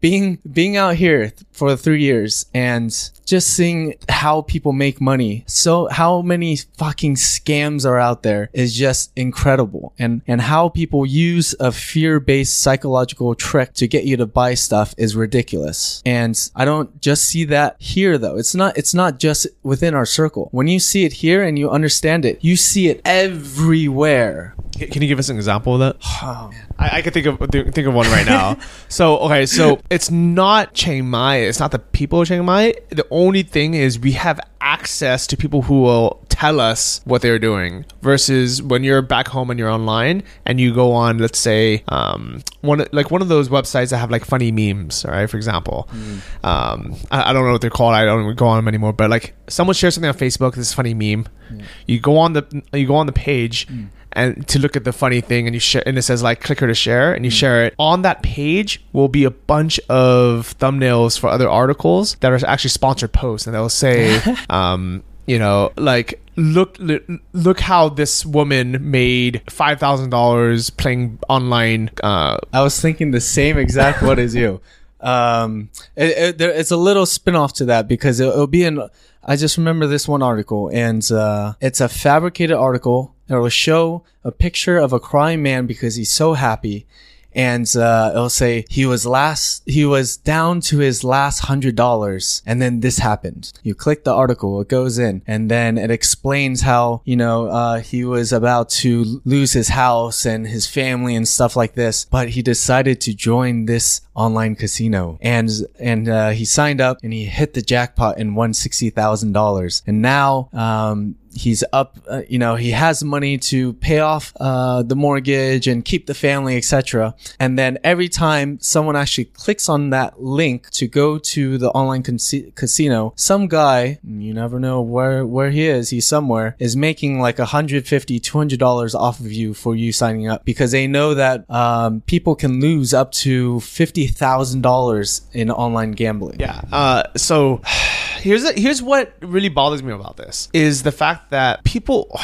being out here for 3 years and just seeing how people make money, so how many fucking scams are out there is just incredible, and how people use a fear-based psychological trick to get you to buy stuff is ridiculous. And I don't just see that here though. It's not just within our circle. When you see it here and you understand it, you see it everywhere. Can you give us an example of that? Oh, I can think of one right now. So it's not Chiang Mai. It's not the people of Chiang Mai. The only thing is we have access to people who will tell us what they're doing, versus when you're back home and you're online and you go on, let's say, one of those websites that have like funny memes, all right, for example. I don't know what they're called. I don't go on them anymore. But like someone shares something on Facebook, this funny meme. Yeah. You go on the page. And to look at the funny thing, and you share, and it says like click here to share, and you share it. On that page will be a bunch of thumbnails for other articles that are actually sponsored posts, and they'll say, like look how this woman made $5,000 playing online. I was thinking the same exact what is you. It's a little spin-off to that, because it'll be in. I just remember this one article, and it's a fabricated article. It'll show a picture of a crying man because he's so happy, and it'll say he was down to his last $100, and then this happened. You click the article, it goes in, and then it explains how he was about to lose his house and his family and stuff like this, but he decided to join this online casino, and he signed up and he hit the jackpot and won $60,000, and now he's up, he has money to pay off the mortgage and keep the family, etc. And then every time someone actually clicks on that link to go to the online casino, some guy, you never know where he is, he's somewhere, is making like $150-$200 off of you for you signing up, because they know that people can lose up to $50,000 in online gambling. Yeah. So here's what really bothers me about this is the fact that people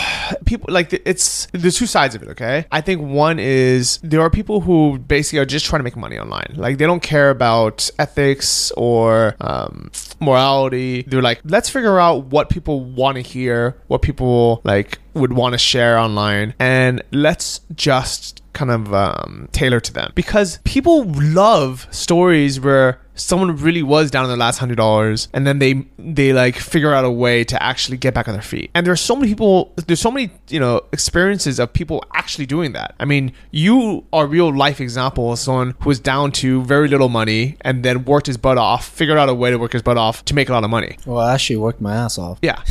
like, it's, there's two sides of it, okay? I think one is there are people who basically are just trying to make money online. Like, they don't care about ethics or morality. They're like, let's figure out what people want to hear, what people like would want to share online, and let's just kind of tailor to them, because people love stories where someone really was down to their last $100 and then they like figure out a way to actually get back on their feet. And there's so many people, there's so many, you know, experiences of people actually doing that. I mean, you are a real life example of someone who was down to very little money and then worked his butt off, figured out a way to work his butt off to make a lot of money. Well, I actually worked my ass off. Yeah.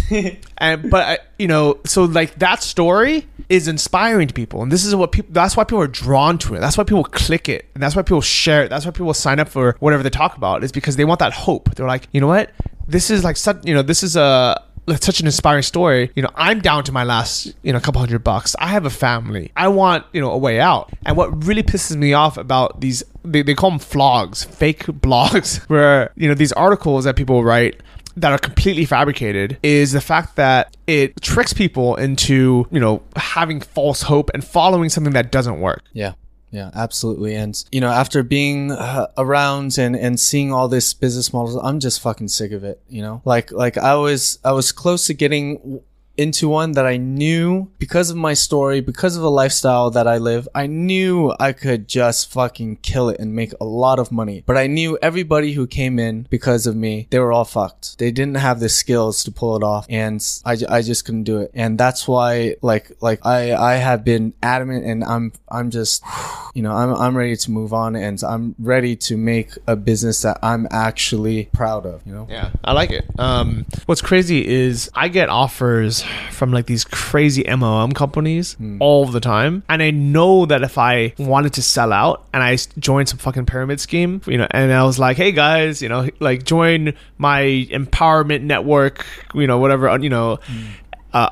So like that story is inspiring to people. And this is what people, that's why people are drawn to it. That's why people click it. And that's why people share it. That's why people sign up for whatever they talk about, is because they want that hope. They're like, you know what? This is like such, you know, this is a such an inspiring story. You know, I'm down to my last, you know, couple $100. I have a family. I want, you know, a way out. And what really pisses me off about these, they call them vlogs, fake blogs, where, you know, these articles that people write that are completely fabricated, is the fact that it tricks people into, you know, having false hope and following something that doesn't work. Yeah. Yeah, absolutely. And, you know, after being around and seeing all this business models, I'm just fucking sick of it, you know? Like I was close to getting into one that I knew, because of my story, because of the lifestyle that I live, I knew I could just fucking kill it and make a lot of money. But I knew everybody who came in because of me, they were all fucked. They didn't have the skills to pull it off, and I just couldn't do it. And that's why like I have been adamant, and I'm just, you know, I'm ready to move on, and I'm ready to make a business that I'm actually proud of, you know? Yeah, I like it. What's crazy is I get offers from like these crazy MLM companies all the time, and I know that if I wanted to sell out and I joined some fucking pyramid scheme, you know, and I was like, hey guys, you know, like join my empowerment network, you know, whatever, you know,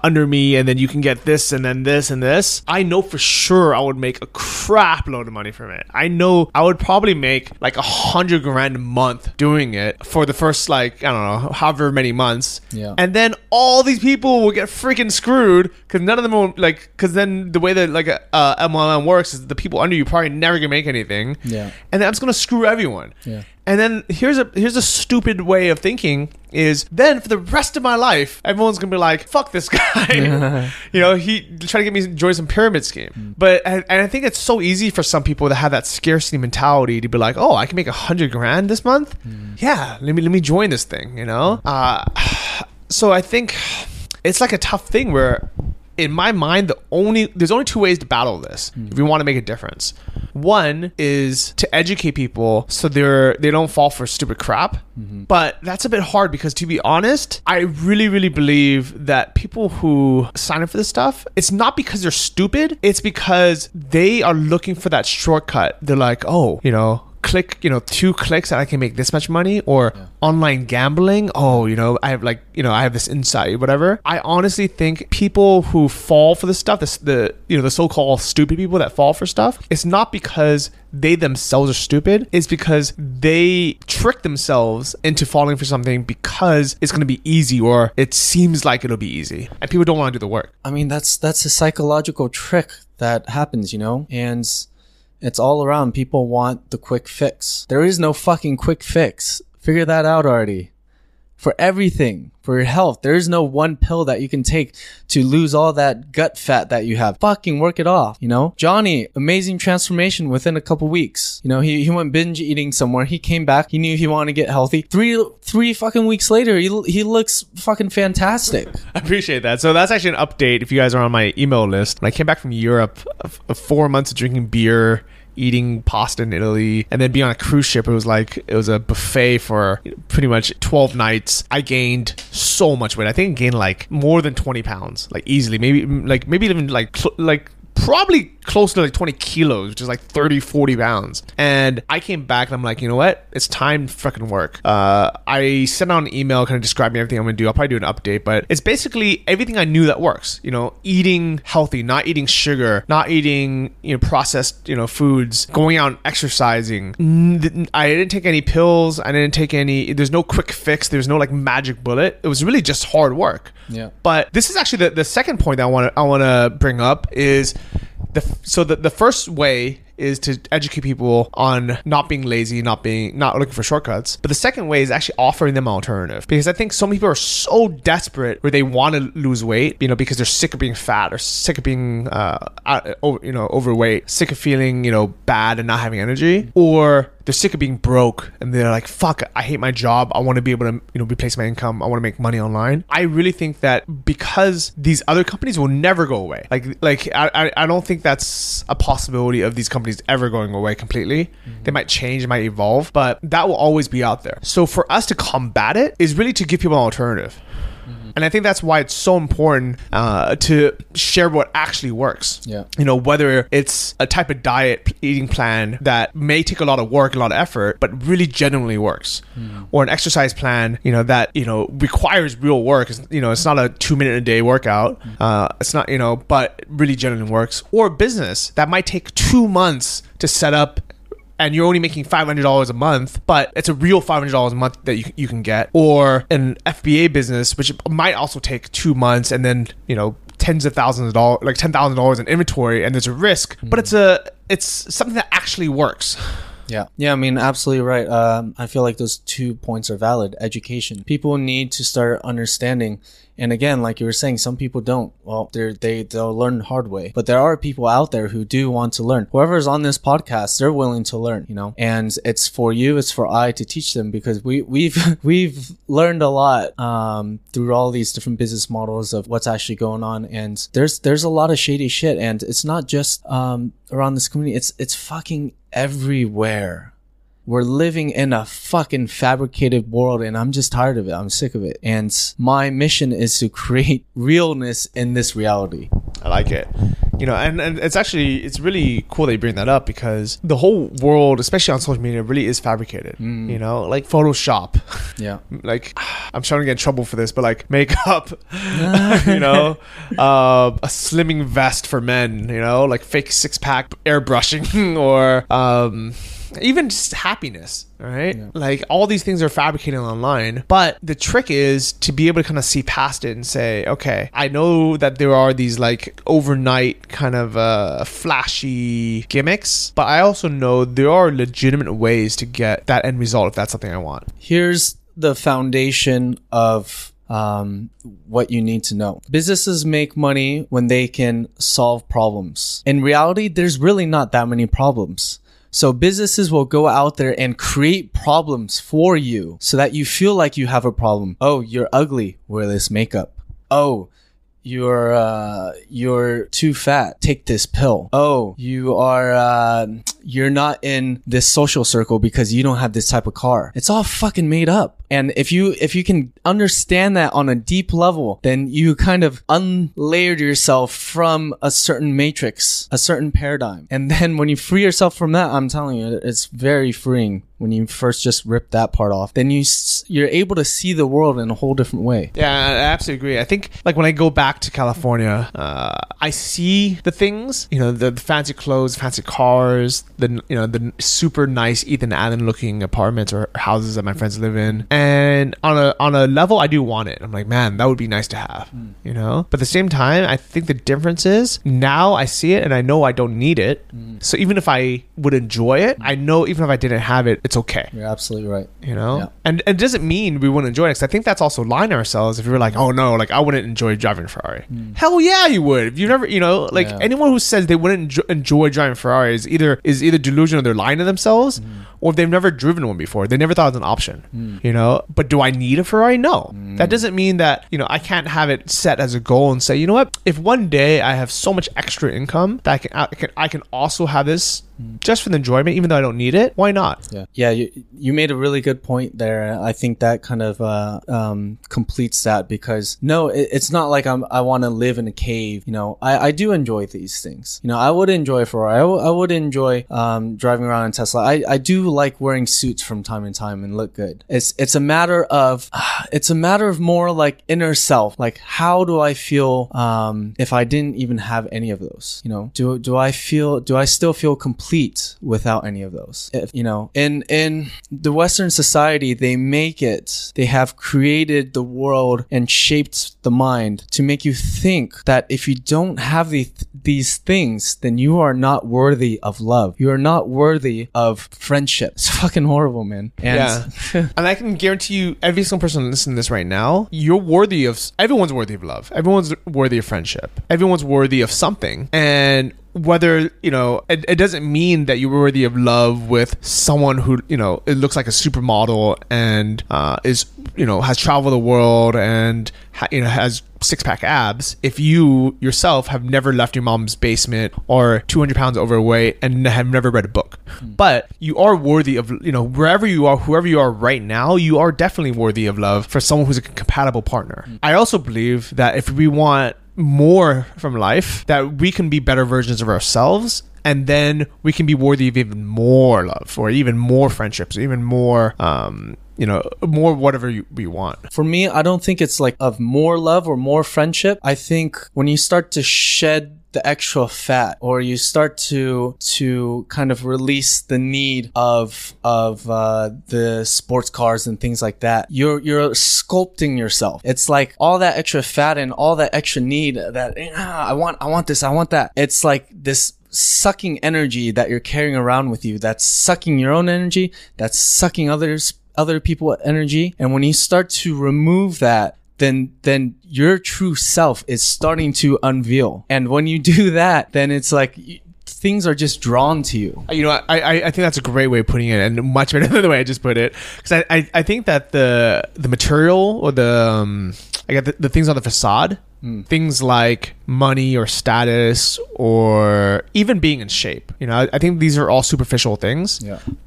under me, and then you can get this and then this and this, I know for sure I would make a crap load of money from it. I know I would probably make like $100,000 a month doing it for the first, like, I don't know, however many months. Yeah. And then all these people will get freaking screwed, because none of them will, like, because then the way that like MLM works is the people under you probably never gonna make anything. Yeah. And that's gonna screw everyone. Yeah. And then here's a stupid way of thinking, is then for the rest of my life, everyone's going to be like, fuck this guy. You know, he tried to get me to join some pyramid scheme. But, and I think it's so easy for some people to have that scarcity mentality to be like, oh, I can make $100,000 this month? Yeah, let me join this thing, you know? So I think it's like a tough thing where, in my mind, there's only two ways to battle this if we want to make a difference. One is to educate people so they don't fall for stupid crap. But that's a bit hard, because to be honest, I really, really believe that people who sign up for this stuff, it's not because they're stupid. It's because they are looking for that shortcut. They're like, oh, you know, click, you know, 2 clicks and I can make this much money, or online gambling. Oh, you know, I have like, you know, I have this insight, whatever. I honestly think people who fall for this stuff, the so-called stupid people that fall for stuff, it's not because they themselves are stupid. It's because they trick themselves into falling for something because it's going to be easy, or it seems like it'll be easy, and people don't want to do the work. I mean, that's a psychological trick that happens, you know, and it's all around. People want the quick fix. There is no fucking quick fix. Figure that out already. For everything, for your health, there is no one pill that you can take to lose all that gut fat that you have. Fucking work it off, you know? Johnny, amazing transformation within a couple weeks. You know, he went binge eating somewhere. He came back. He knew he wanted to get healthy. Three fucking weeks later, he looks fucking fantastic. I appreciate that. So that's actually an update if you guys are on my email list. When I came back from Europe, 4 months of drinking beer, eating pasta in Italy, and then being on a cruise ship, it was a buffet for pretty much 12 nights. I gained so much weight. I think I gained like more than 20 pounds, like easily, maybe even probably close to like 20 kilos, which is like 30, 40 pounds. And I came back and I'm like, you know what? It's time to fucking work. I sent out an email kind of describing everything I'm going to do. I'll probably do an update, but it's basically everything I knew that works. You know, eating healthy, not eating sugar, not eating, you know, processed, you know, foods, going out and exercising. I didn't take any pills. I didn't take any, there's no quick fix. There's no like magic bullet. It was really just hard work. Yeah. But this is actually the second point that I want to bring up is, so the first way is to educate people on not being lazy, not looking for shortcuts. But the second way is actually offering them an alternative, because I think so many people are so desperate where they want to lose weight, you know, because they're sick of being fat or sick of being, overweight, sick of feeling, bad and not having energy, or they're sick of being broke and they're like, fuck, I hate my job. I want to be able to, replace my income. I want to make money online. I really think that because these other companies will never go away. I don't think that's a possibility of these companies ever going away completely. Mm-hmm. They might change, might evolve, but that will always be out there. So for us to combat it is really to give people an alternative. And I think that's why it's so important to share what actually works. Yeah. Whether it's a type of diet, eating plan that may take a lot of work, a lot of effort, but really genuinely works. Mm. Or an exercise plan, that, requires real work. It's not a 2-minute a day workout. It's not, but really genuinely works. Or a business that might take 2 months to set up, and you're only making $500 a month, but it's a real $500 a month that you can get. Or an FBA business, which might also take 2 months, and then, tens of thousands of dollars, like $10,000 in inventory, and there's a risk, but it's something that actually works. Yeah. Yeah, I mean, absolutely right. I feel like those 2 points are valid. Education. People need to start understanding. And again, like you were saying, some people don't. Well, they'll learn the hard way. But there are people out there who do want to learn. Whoever's on this podcast, they're willing to learn, And it's for you, it's for I to teach them, because we've learned a lot through all these different business models of what's actually going on. And there's a lot of shady shit, and it's not just around this community. It's fucking everywhere. We're living in a fucking fabricated world, and I'm just tired of it. I'm sick of it. And my mission is to create realness in this reality. I like it. And it's really cool that you bring that up, because the whole world, especially on social media, really is fabricated. Mm. Like Photoshop. Yeah. Like, I'm trying to get in trouble for this, but like makeup, a slimming vest for men, like fake six-pack airbrushing, or even just happiness, right? Yeah. Like all these things are fabricated online, but the trick is to be able to kind of see past it and say, okay, I know that there are these like overnight kind of flashy gimmicks, but I also know there are legitimate ways to get that end result if that's something I want. Here's the foundation of what you need to know. Businesses make money when they can solve problems. In reality, there's really not that many problems. So businesses will go out there and create problems for you so that you feel like you have a problem. Oh, you're ugly. Wear this makeup. Oh, you're too fat. Take this pill. Oh, you're not in this social circle because you don't have this type of car. It's all fucking made up. And if you can understand that on a deep level, then you kind of unlayered yourself from a certain matrix, a certain paradigm. And then when you free yourself from that, I'm telling you, it's very freeing when you first just rip that part off. Then you're able to see the world in a whole different way. Yeah, I absolutely agree. I think like when I go back to California, I see the things, the fancy clothes, fancy cars, the super nice Ethan Allen looking apartments or houses that my friends live in. And on a level, I do want it. I'm like, man, that would be nice to have, But at the same time, I think the difference is now I see it and I know I don't need it. Mm. So even if I would enjoy it, I know even if I didn't have it, it's okay. You're absolutely right. Yeah. And it doesn't mean we wouldn't enjoy it, because I think that's also lying to ourselves if we were like, oh no, like I wouldn't enjoy driving a Ferrari. Mm. Hell yeah, you would. If you never, anyone who says they wouldn't enjoy driving Ferrari is either delusional, they're lying to themselves, or if they've never driven one before, they never thought it was an option. Mm. But do I need a Ferrari? No. Mm. That doesn't mean that, I can't have it set as a goal and say, you know what? If one day I have so much extra income that I can also have this just for the enjoyment, even though I don't need it, why not? Yeah. Yeah. You made a really good point there. I think that kind of completes that, because no, it's not like I want to live in a cave. I do enjoy these things. I would enjoy Ferrari. I would enjoy driving around in Tesla. I do like wearing suits from time to time and look good. It's a matter of more like inner self. Like, how do I feel if I didn't even have any of those? Do I still feel complete? complete without any of those. In the Western society, they have created the world and shaped the mind to make you think that if you don't have these things, then you are not worthy of love. You are not worthy of friendship. It's fucking horrible, man. And I can guarantee you, every single person listening to this right now, everyone's worthy of love. Everyone's worthy of friendship. Everyone's worthy of something. And whether, it doesn't mean that you're worthy of love with someone who, it looks like a supermodel and has traveled the world and has six-pack abs, if you yourself have never left your mom's basement or 200 pounds overweight and have never read a book. But you are worthy of, wherever you are, whoever you are right now, you are definitely worthy of love for someone who's a compatible partner. I also believe that if we want more from life, that we can be better versions of ourselves, and then we can be worthy of even more love or even more friendships, even more more whatever we want. For me, I don't think it's like of more love or more friendship. I think when you start to shed the extra fat, or you start to kind of release the need of the sports cars and things like that, you're sculpting yourself. It's like all that extra fat and all that extra need that I want this, I want that. It's like this sucking energy that you're carrying around with you. That's sucking your own energy. That's sucking other people's energy. And when you start to remove that, then your true self is starting to unveil. And when you do that, then it's like things are just drawn to you. I think that's a great way of putting it, and much better than the way I just put it. Because I think that the material or the things on the facade, things like money or status or even being in shape. I think these are all superficial things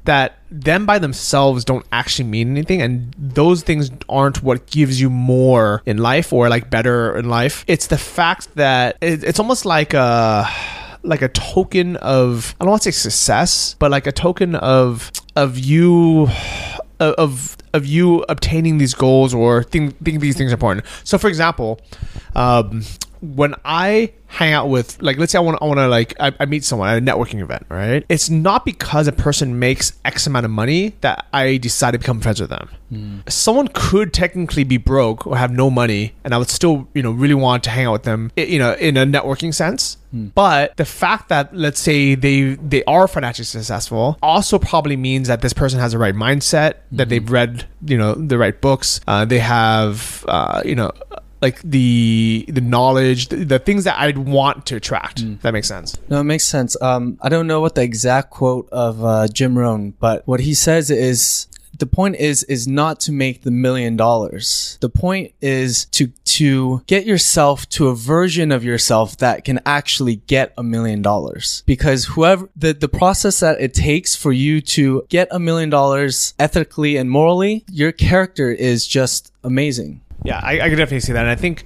that them by themselves don't actually mean anything. And those things aren't what gives you more in life or like better in life. It's the fact that it's almost like a token of, I don't want to say success, but like a token of you obtaining these goals or think these things are important. So for example, when I hang out with, like, let's say I meet someone at a networking event, right? It's not because a person makes X amount of money that I decide to become friends with them. Someone could technically be broke or have no money, and I would still, really want to hang out with them, in a networking sense. But the fact that, let's say they are financially successful, also probably means that this person has the right mindset, that they've read, the right books, they have, like the knowledge, the things that I'd want to attract. If that makes sense. No, it makes sense. I don't know what the exact quote of Jim Rohn, but what he says is, the point is not to make the $1 million. The point is to get yourself to a version of yourself that can actually get $1 million. Because whoever the process that it takes for you to get $1 million ethically and morally, your character is just amazing. Yeah, I could definitely see that. And I think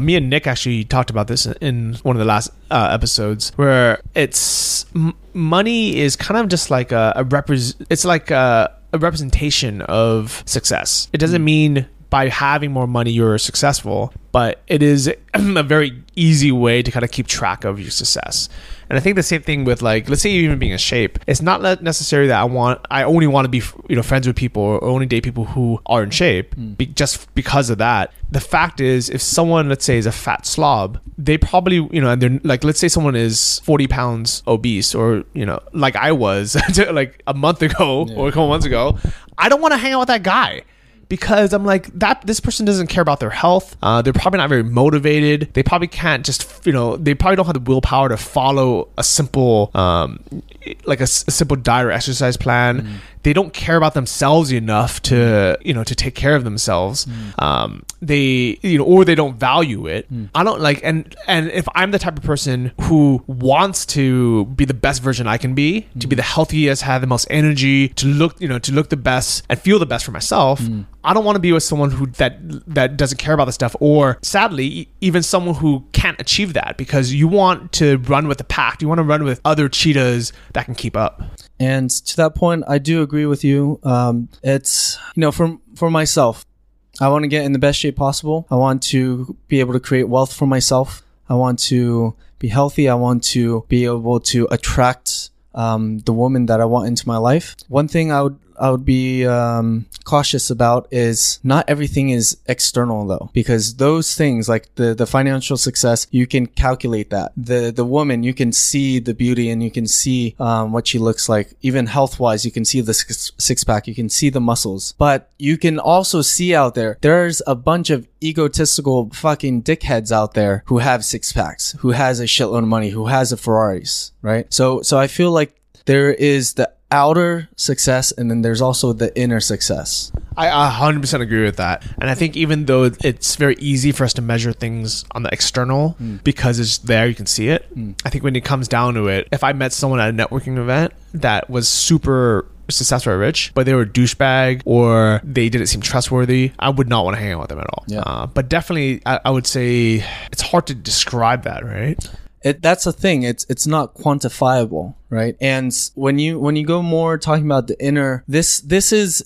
me and Nick actually talked about this in one of the last episodes, where it's money is kind of just like a representation of success. It doesn't mean by having more money you're successful, but it is a very easy way to kind of keep track of your success. And I think the same thing with, like, let's say even being in shape. It's not necessarily that I only want to be, friends with people or only date people who are in shape just because of that. The fact is, if someone, let's say, is a fat slob, they probably, and they're like, let's say someone is 40 pounds obese or, like I was like a month ago or a couple months ago, I don't want to hang out with that guy. Because I'm like, this person doesn't care about their health. They're probably not very motivated. They probably can't just, they probably don't have the willpower to follow a simple, a simple diet or exercise plan. They don't care about themselves enough to take care of themselves. They, or they don't value it. I don't like, and if I'm the type of person who wants to be the best version I can be, to be the healthiest, have the most energy, to look the best and feel the best for myself, I don't want to be with someone who that doesn't care about this stuff, or sadly, even someone who can't achieve that, because you want to run with the pack. You want to run with other cheetahs that can keep up. And to that point, I do agree with you. It's, for myself, I want to get in the best shape possible. I want to be able to create wealth for myself. I want to be healthy. I want to be able to attract the woman that I want into my life. One thing I would be cautious about is not everything is external though, because those things like the financial success, you can calculate that. The woman, you can see the beauty and you can see what she looks like. Even health wise, you can see the six pack, you can see the muscles, but you can also see out there's a bunch of egotistical fucking dickheads out there who have six packs, who has a shitload of money, who has a Ferraris, right? So I feel like there is the outer success, and then there's also the inner success. I 100% agree with that. And I think even though it's very easy for us to measure things on the external because it's there, you can see it. I think when it comes down to it, if I met someone at a networking event that was super successful or rich, but they were a douchebag or they didn't seem trustworthy, I would not want to hang out with them at all. Yeah. But definitely, I would say it's hard to describe that, right? That's the thing. It's not quantifiable, right? And when you go more talking about the inner, this is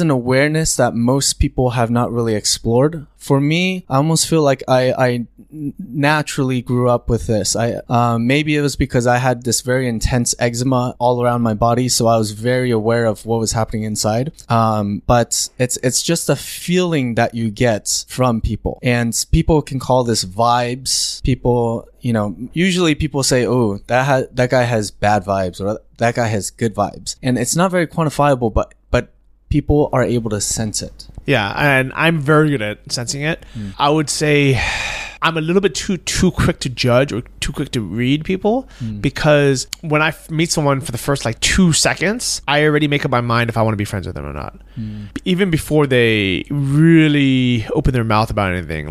an awareness that most people have not really explored. For me, I almost feel like I naturally grew up with this. Maybe it was because I had this very intense eczema all around my body, so I was very aware of what was happening inside. But it's just a feeling that you get from people, and people can call this vibes. People, you know, usually people say, "Oh, that guy has bad vibes," or "That guy has good vibes," and it's not very quantifiable, but people are able to sense it. Yeah, and I'm very good at sensing it. I would say I'm a little bit too quick to judge or too quick to read people because when I meet someone for the first 2 seconds, I already make up my mind if I want to be friends with them or not. Even before they really open their mouth about anything,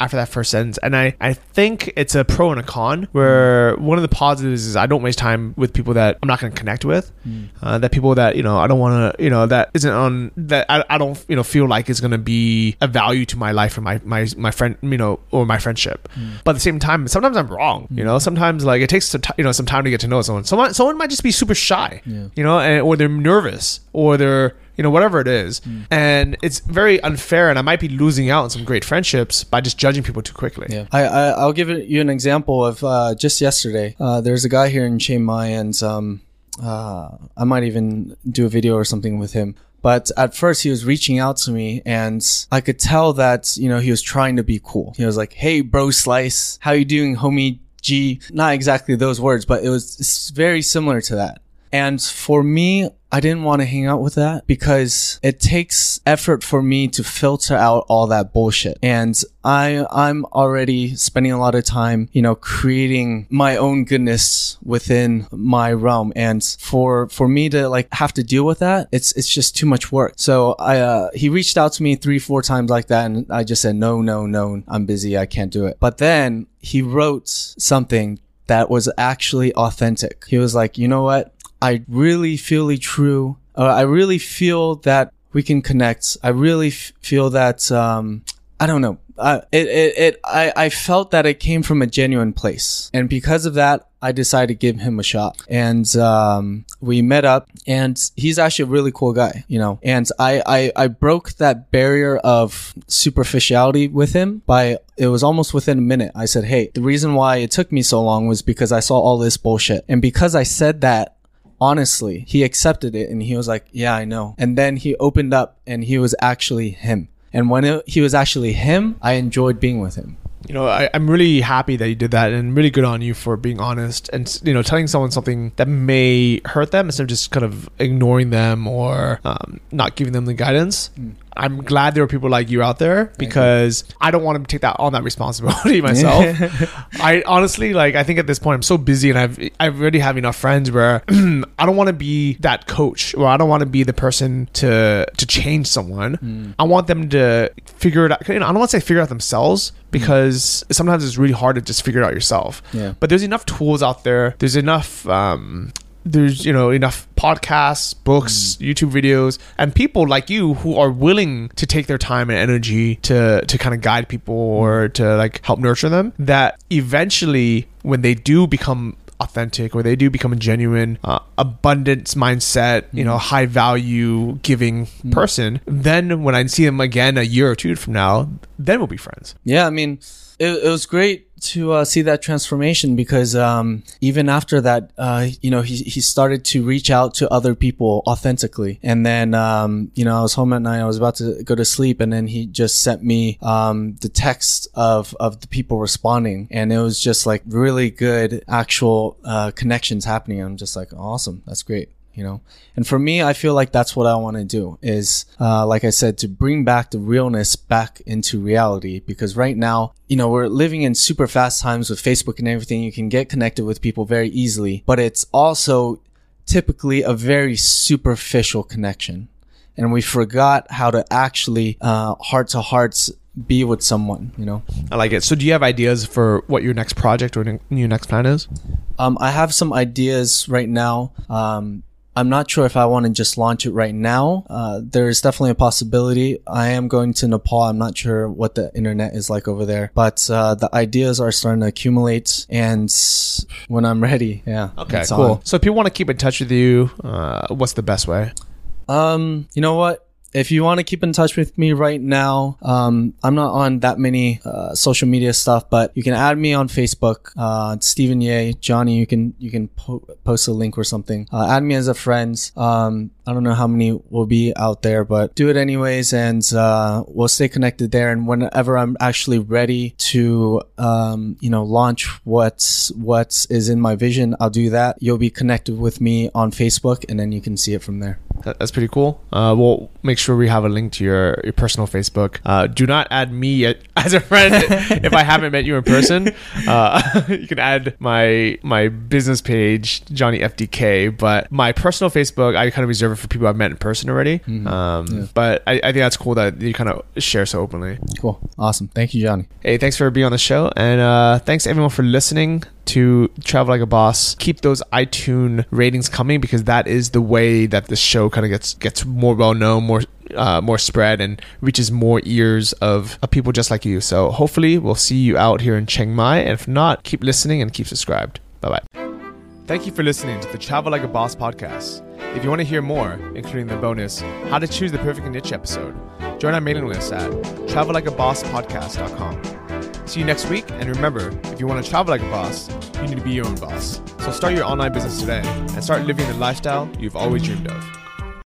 after that first sentence. And I think it's a pro and a con, where one of the positives is I don't waste time with people that I'm not going to connect with, that people that, you know, I don't want to, you know, that isn't on, that I don't, you know, feel like is going to be a value to my life or my friend, you know, or my friendship. But at the same time, sometimes I'm wrong. You know, sometimes it takes some time to get to know someone. Someone might just be super shy, you know, or they're nervous, or they're, you know, whatever it is. And it's very unfair, and I might be losing out on some great friendships by just judging people too quickly. Yeah, I'll give you an example of just yesterday. There's a guy here in Chiang Mai, and I might even do a video or something with him. But at first he was reaching out to me, and I could tell that, you know, he was trying to be cool. He was like, "Hey, bro, Slice, how you doing, homie G?" Not exactly those words, but it was very similar to that. And for me, I didn't want to hang out with that because it takes effort for me to filter out all that bullshit. And I'm already spending a lot of time, you know, creating my own goodness within my realm. And for me to have to deal with that, it's just too much work. So he reached out to me 3-4 times like that, and I just said, no, I'm busy. I can't do it. But then he wrote something that was actually authentic. He was like, "You know what? I really feel it true. I really feel that we can connect. I really feel that, I don't know. I felt that it came from a genuine place. And because of that, I decided to give him a shot." And we met up, and he's actually a really cool guy, you know. And I broke that barrier of superficiality with him it was almost within a minute. I said, "Hey, the reason why it took me so long was because I saw all this bullshit. And because I said that, honestly, he accepted it, and he was like, 'Yeah, I know.'" And then he opened up, and he was actually him. And when he was actually him, I enjoyed being with him. You know, I'm really happy that you did that, and really good on you for being honest and, you know, telling someone something that may hurt them instead of just kind of ignoring them or not giving them the guidance. I'm glad there are people like you out there, because I don't want to take on that responsibility myself. I honestly, I think at this point I'm so busy, and I already have enough friends where I don't want to be that coach, or I don't want to be the person to change someone. I want them to figure it out. You know, I don't want to say figure it out themselves, because sometimes it's really hard to just figure it out yourself. Yeah. But there's enough tools out there. There's enough. There's, you know, enough podcasts, books, YouTube videos, and people like you who are willing to take their time and energy to kind of guide people or to help nurture them, that eventually when they do become authentic, or they do become a genuine abundance mindset, you know, high value giving person, then when I see them again a year or two from now, then we'll be friends. Yeah, I mean, It was great to see that transformation because even after that, he started to reach out to other people authentically. And then, I was home at night. I was about to go to sleep. And then he just sent me the text of the people responding. And it was just like really good actual connections happening. I'm just like, awesome. That's great. And for me, I feel like that's what I want to do is, like I said, to bring back the realness back into reality. Because right now, we're living in super fast times with Facebook and everything. You can get connected with people very easily, but it's also typically a very superficial connection. And we forgot how to actually heart to hearts be with someone, I like it. So do you have ideas for what your next project or your next plan is? I have some ideas right now. I'm not sure if I want to just launch it right now. There is definitely a possibility. I am going to Nepal. I'm not sure what the internet is like over there, but the ideas are starting to accumulate. And when I'm ready, yeah. Okay, cool. So if you want to keep in touch with you, what's the best way? You know what? If you want to keep in touch with me right now, I'm not on that many social media stuff, but you can add me on Facebook, Steven Yeer, Johnny. You can post a link or something. Add me as a friend. I don't know how many will be out there, but do it anyways, and we'll stay connected there. And whenever I'm actually ready to, launch what is in my vision, I'll do that. You'll be connected with me on Facebook, and then you can see it from there. That's pretty cool. We'll make sure we have a link to your personal Facebook. Do not add me yet as a friend if I haven't met you in person. You can add my business page, JohnnyFDK, but my personal Facebook, I kind of reserve it for people I've met in person already. Mm-hmm. But I think that's cool that you kind of share so openly. Cool. Awesome. Thank you, Johnny. Hey, thanks for being on the show. And thanks everyone for listening to Travel Like a Boss. Keep those iTunes ratings coming because that is the way that the show kind of gets more well known, more spread, and reaches more ears of people just like you. So hopefully we'll see you out here in Chiang Mai, and if not, keep listening and keep subscribed. Bye bye. Thank you for listening to the Travel Like a Boss podcast. If you want to hear more, including the bonus How to Choose the Perfect Niche episode, join our mailing list at travellikeabosspodcast.com. See you next week, and remember, if you want to travel like a boss, you need to be your own boss. So start your online business today and start living the lifestyle you've always dreamed of.